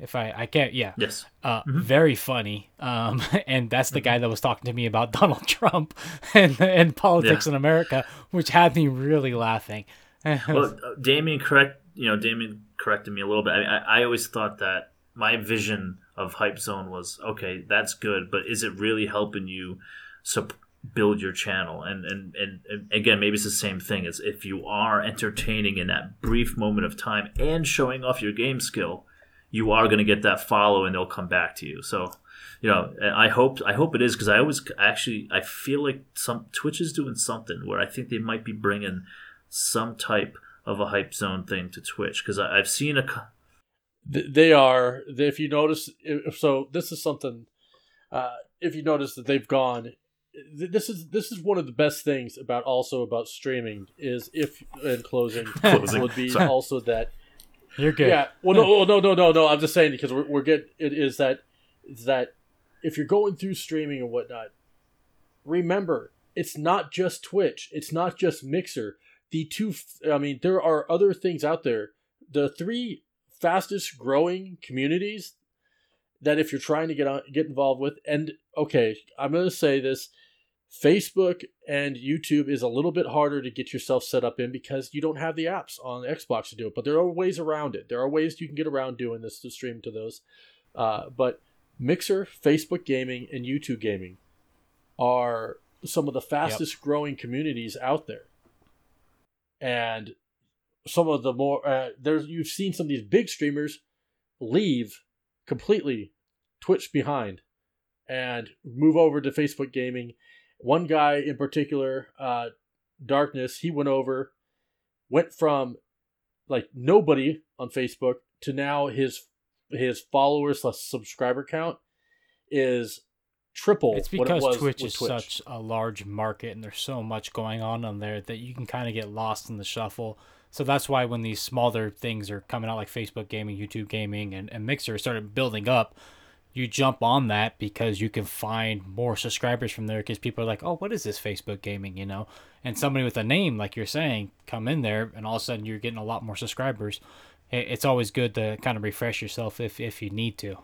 If I, I can't, yeah. Yes. Uh, mm-hmm. Very funny. Um, and that's the mm-hmm. guy that was talking to me about Donald Trump and and politics yeah. in America, which had me really laughing. Well, Damien correct, you know, Damien corrected me a little bit. I, mean, I I always thought that my vision of Hype Zone was okay, that's good, but is it really helping you sup- build your channel? And, and and and again, maybe it's the same thing. It's if you are entertaining in that brief moment of time and showing off your game skill, you are going to get that follow, and they'll come back to you. So you know, I hope I hope it is, because I always actually I feel like some Twitch is doing something where I think they might be bringing some type of a Hype Zone thing to Twitch, because I've seen a. They are. If you notice, if so this is something. Uh, if you notice that they've gone, this is this is one of the best things about also about streaming is if and closing, closing. would be Sorry. also that you're good. Yeah. Well, no, no, no, no, no. I'm just saying because we're we're good. It is that is that if you're going through streaming and whatnot, remember it's not just Twitch. It's not just Mixer. The two. I mean, there are other things out there. The three fastest growing communities that if you're trying to get on, get involved with, and okay, I'm going to say this, Facebook and YouTube is a little bit harder to get yourself set up in because you don't have the apps on Xbox to do it, but there are ways around it. There are ways you can get around doing this to stream to those. Uh, but Mixer, Facebook Gaming, and YouTube Gaming are some of the fastest yep. growing communities out there. And some of the more, uh, there's you've seen some of these big streamers leave completely Twitch behind and move over to Facebook Gaming. One guy in particular, uh, Darkness, he went over, went from like nobody on Facebook to now his his followers slash subscriber count is triple. It's because what it was Twitch is Twitch. Such a large market and there's so much going on on there that you can kind of get lost in the shuffle. So that's why when these smaller things are coming out like Facebook Gaming, YouTube Gaming, and, and Mixer started building up, you jump on that because you can find more subscribers from there because people are like, oh, what is this Facebook Gaming, you know? And somebody with a name, like you're saying, come in there, and all of a sudden you're getting a lot more subscribers. It's always good to kind of refresh yourself if, if you need to.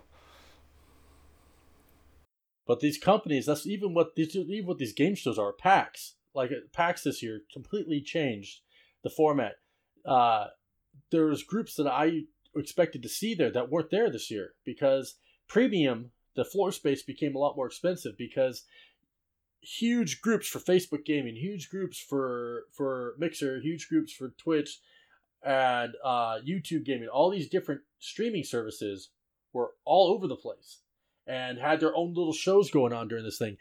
But these companies, that's even what these, even what these game shows are, PAX. Like PAX this year completely changed the format. Uh, there was groups that I expected to see there that weren't there this year because premium, the floor space became a lot more expensive because huge groups for Facebook Gaming, huge groups for, for Mixer, huge groups for Twitch and uh, YouTube Gaming, all these different streaming services were all over the place and had their own little shows going on during this thing.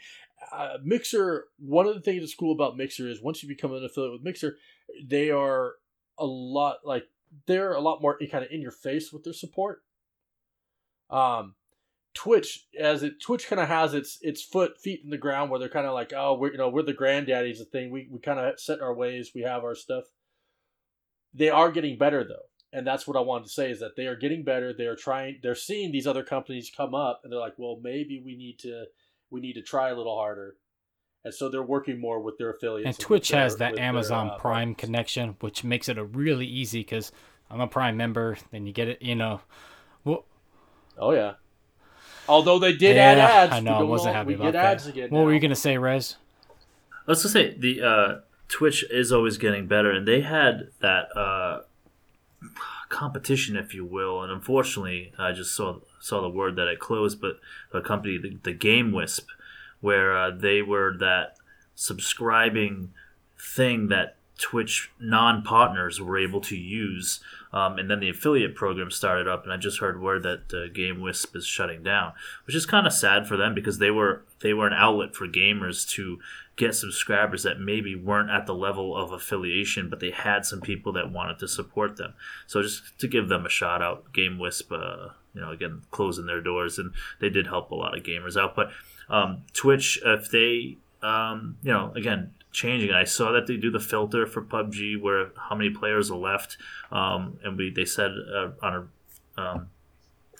Uh, Mixer, one of the things that's cool about Mixer is once you become an affiliate with Mixer, they are a lot like they're a lot more kind of in your face with their support. Um, Twitch as it Twitch kind of has its its foot feet in the ground where they're kind of like, oh, we're you know we're the granddaddies of thing. We we kind of set our ways. We have our stuff. They are getting better though, and that's what I wanted to say is that they are getting better. They are trying. They're seeing these other companies come up, and they're like, well, maybe we need to we need to try a little harder. And so they're working more with their affiliates. And, and Twitch their, has that Amazon their, uh, Prime connection, which makes it a really easy because I'm a Prime member. Then you get it, you know. Well, oh, yeah. Although they did yeah, add ads. I know. I wasn't happy about that. What now. were you going to say, Rez? I was going to say the uh, Twitch is always getting better. And they had that uh, competition, if you will. And unfortunately, I just saw saw the word that it closed, but the company, the, the GameWisp, where uh, they were that subscribing thing that Twitch non-partners were able to use. Um, and then the affiliate program started up, and I just heard word that uh, GameWisp is shutting down, which is kind of sad for them because they were they were an outlet for gamers to get subscribers that maybe weren't at the level of affiliation, but they had some people that wanted to support them. So just to give them a shout-out, GameWisp, uh, you know, again, closing their doors, and they did help a lot of gamers out. But Um, Twitch, if they, um, you know, again, changing it. I saw that they do the filter for P U B G where how many players are left. Um, and we they said uh, on a um,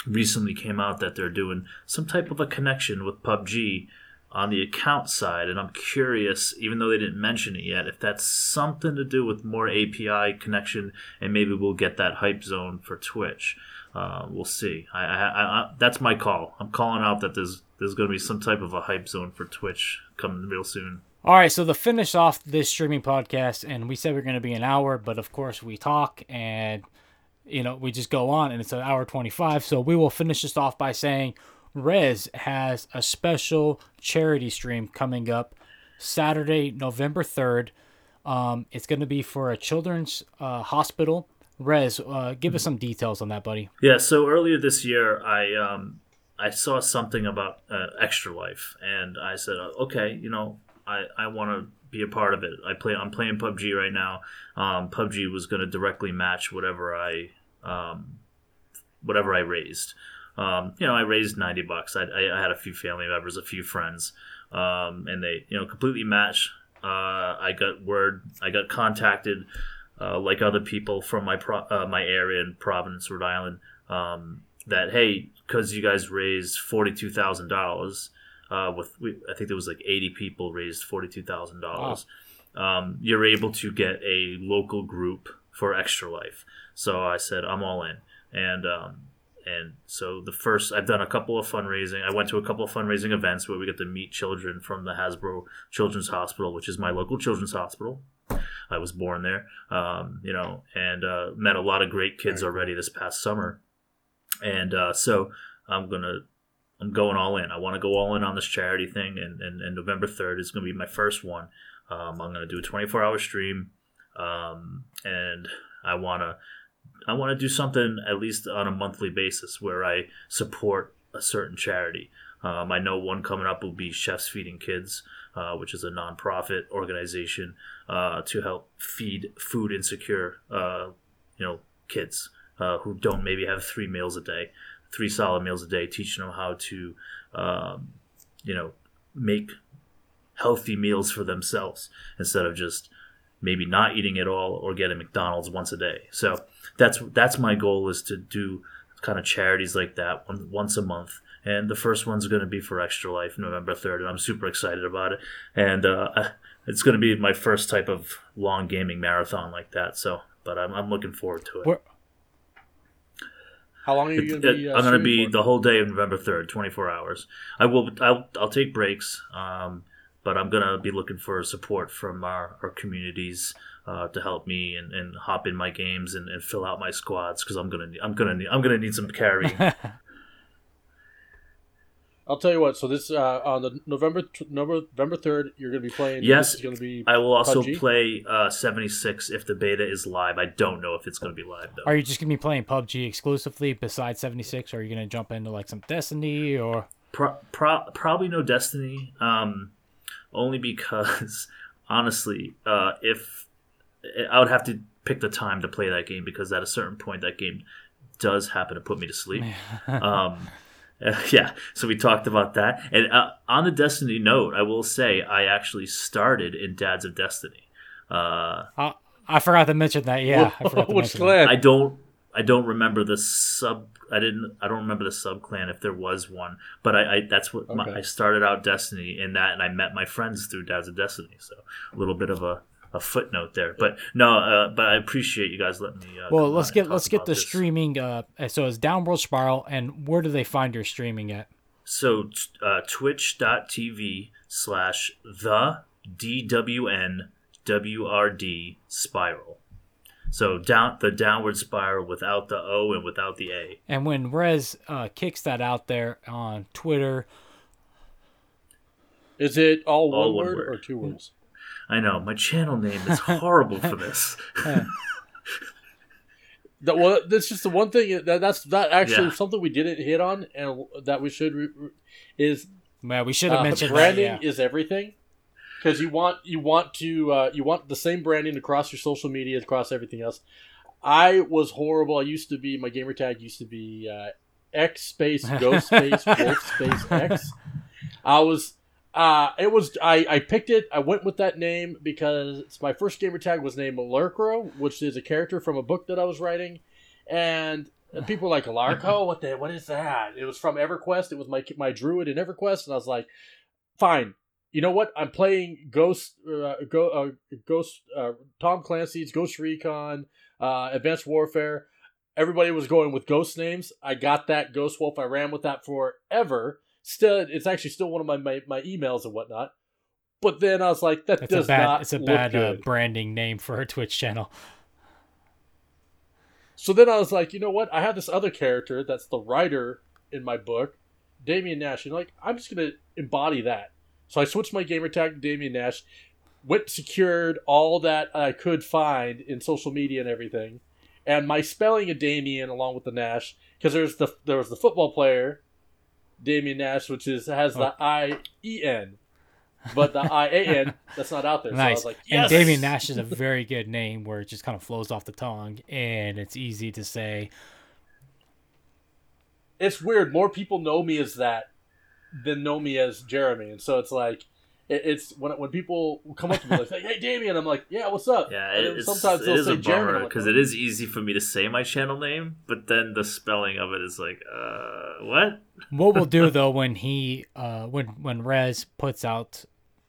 recently came out that they're doing some type of a connection with P U B G on the account side. And I'm curious, even though they didn't mention it yet, if that's something to do with more A P I connection, and maybe we'll get that Hype Zone for Twitch. Uh, we'll see. I, I, I, that's my call. I'm calling out that there's there's going to be some type of a Hype Zone for Twitch coming real soon. All right, so to finish off this streaming podcast, and we said we're going to be an hour, but of course we talk and, you know, we just go on, and it's an hour twenty-five. So we will finish this off by saying Rez has a special charity stream coming up Saturday, November third. Um, it's going to be for a children's uh, hospital. Rez, uh, give us some details on that, buddy. Yeah, so earlier this year, I um, I saw something about uh, Extra Life, and I said, okay, you know, I, I want to be a part of it. I play, I'm playing P U B G right now. Um, P U B G was going to directly match whatever I, um, whatever I raised. Um, you know, I raised ninety bucks. I, I, I had a few family members, a few friends, um, and they, you know, completely matched. Uh, I got word, I got contacted, uh, like other people from my pro- uh, my area in Providence, Rhode Island, um, that, hey, because you guys raised forty-two thousand dollars, Uh, with we, I think there was like eighty people raised forty-two thousand dollars. Wow. Um, you're able to get a local group for Extra Life. So I said, I'm all in. And um, and so the first, I've done a couple of fundraising. I went to a couple of fundraising events where we get to meet children from the Hasbro Children's Hospital, which is my local children's hospital. I was born there, um, you know, and uh, met a lot of great kids already this past summer. And uh, so I'm going to, I'm going all in. I want to go all in on this charity thing, and, and, and November third is going to be my first one. Um, I'm going to do a twenty-four hour stream, um, and I want to I want to do something at least on a monthly basis where I support a certain charity. Um, I know one coming up will be Chefs Feeding Kids, uh, which is a nonprofit organization uh, to help feed food insecure, uh, you know, kids uh, who don't maybe have three meals a day. Three solid meals a day, teaching them how to, um, you know, make healthy meals for themselves instead of just maybe not eating at all or getting McDonald's once a day. So that's that's my goal, is to do kind of charities like that one, once a month. And the first one's going to be for Extra Life, November third, and I'm super excited about it. And uh, it's going to be my first type of long gaming marathon like that. So, but I'm, I'm looking forward to it. What? How long are you going to be? Uh, I'm going to be for? the whole day of November third, twenty-four hours. I will. I'll, I'll take breaks, um, but I'm going to be looking for support from our, our communities uh, to help me and, and hop in my games and, and fill out my squads, because I'm going to. I'm going to. I'm going to need some carrying. I'll tell you what. So this uh, on the November November third, you're going to be playing. Yes, going to be. I will also P U B G. Play uh, seventy-six if the beta is live. I don't know if it's going to be live though. Are you just going to be playing P U B G exclusively besides seventy-six, or are you going to jump into like some Destiny or? Pro- pro- probably no Destiny, um, only because honestly, uh, if I would have to pick the time to play that game, because at a certain point that game does happen to put me to sleep. um, Uh, yeah, so we talked about that. And uh, on the Destiny note, I will say I actually started in Dads of Destiny. Uh, uh, I forgot to mention that. Yeah, whoa, I forgot to mention that. I don't, I don't remember the sub. I didn't. I don't remember the sub clan, if there was one. But I, I that's what okay. my, I started out Destiny in that, and I met my friends through Dads of Destiny. So a little bit of a. A footnote there, but no, uh, but I appreciate you guys letting me. Uh, well, let's get let's get the this. streaming. Uh, so it's Downworld Spiral, and where do they find your streaming at? So uh, twitch.tv slash the DWNWRD Spiral. So down the downward spiral without the O and without the A. And when Rez uh, kicks that out there on Twitter, is it all, all one, word one word or two words? Mm-hmm. I know, my channel name is horrible for this. Yeah. that, well, that's just the one thing that that's that actually yeah. something we didn't hit on, and that we should re, re, is man, we should have uh, mentioned branding that, yeah. is everything, because you want you want to uh, you want the same branding across your social media, across everything else. I was horrible. I used to be my gamer tag used to be uh, X space Ghost space Wolf space X. I was. Uh, it was I, I picked it. I went with that name because my first gamer tag was named Lurkro, which is a character from a book that I was writing, and people were like, Lurkro, what the what is that? It was from EverQuest. It was my my druid in EverQuest, and I was like, fine. You know what? I'm playing Ghost, uh, Go, uh, Ghost, uh, Tom Clancy's Ghost Recon, uh, Advanced Warfare. Everybody was going with ghost names. I got that Ghost Wolf. I ran with that forever. Still, it's actually still one of my, my, my emails and whatnot. But then I was like, that it's does a bad, not It's a look bad good. Uh, branding name for her Twitch channel. So then I was like, you know what? I have this other character that's the writer in my book, Damian Nash. And like, I'm just going to embody that. So I switched my gamer tag to Damian Nash, went secured all that I could find in social media and everything. And my spelling of Damien along with the Nash, because there's the, there was the football player Damian Nash, which is has the oh. I E N. But the I A N, that's not out there. Nice. So I was like, yes! And Damian Nash is a very good name where it just kind of flows off the tongue, and it's easy to say. It's weird. More people know me as that than know me as Jeremy. And so it's like, it, it's when when people come up to me, like, hey, Damian, I'm like, yeah, what's up? Yeah, it, it's, sometimes it they'll is say a bummer because like, oh. it is easy for me to say my channel name, but then the spelling of it is like, uh, what? What we'll do, though, when he, uh, when, when Rez puts out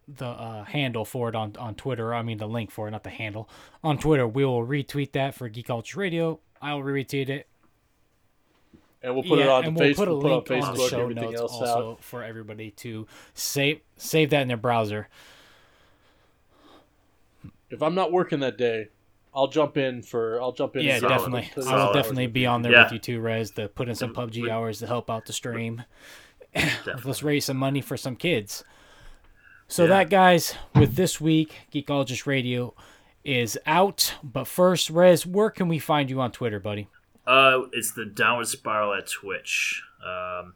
the uh handle for it on on Twitter, I mean the link for it, not the handle, on Twitter, we will retweet that for Geekologist Radio. I'll retweet it, and we'll put yeah, it on and we'll put a link on, on the show notes else also out. For everybody to save save that in their browser. If I'm not working that day, I'll jump in for I'll jump in. Yeah, solid, definitely. Solid. I'll definitely be on there yeah. with you too, Rez, to put in some P U B G we, hours to help out the stream. Let's raise some money for some kids. So yeah. that, guys, with this week, Geekologist Radio is out. But first, Rez, where can we find you on Twitter, buddy? Uh, it's the Downward Spiral at Twitch. Um,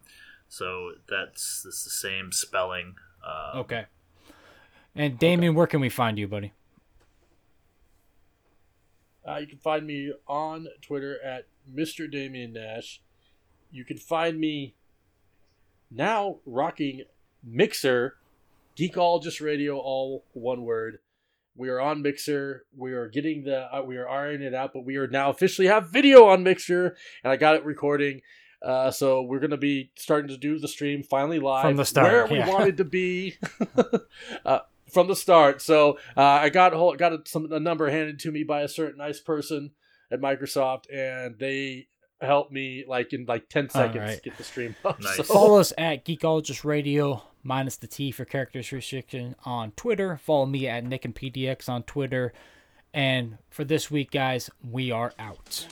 so that's, that's the same spelling. Um, okay. And Damien, okay. where can we find you, buddy? Uh, you can find me on Twitter at Mister Damian Nash. You can find me now rocking Mixer. Geekologist Radio, all one word. We are on Mixer. We are getting the, uh, we are ironing it out, but we are now officially have video on Mixer, and I got it recording. Uh, so we're going to be starting to do the stream finally live. From the start. Where yeah. we wanted to be. uh, from the start. So uh, I got, whole, got a, some, a number handed to me by a certain nice person at Microsoft, and they helped me like in like ten seconds right. get the stream up. Nice. So. Follow us at Geekologist Radio. Minus the T for characters restriction on Twitter. Follow me at Nick and P D X on Twitter. And for this week, guys, we are out.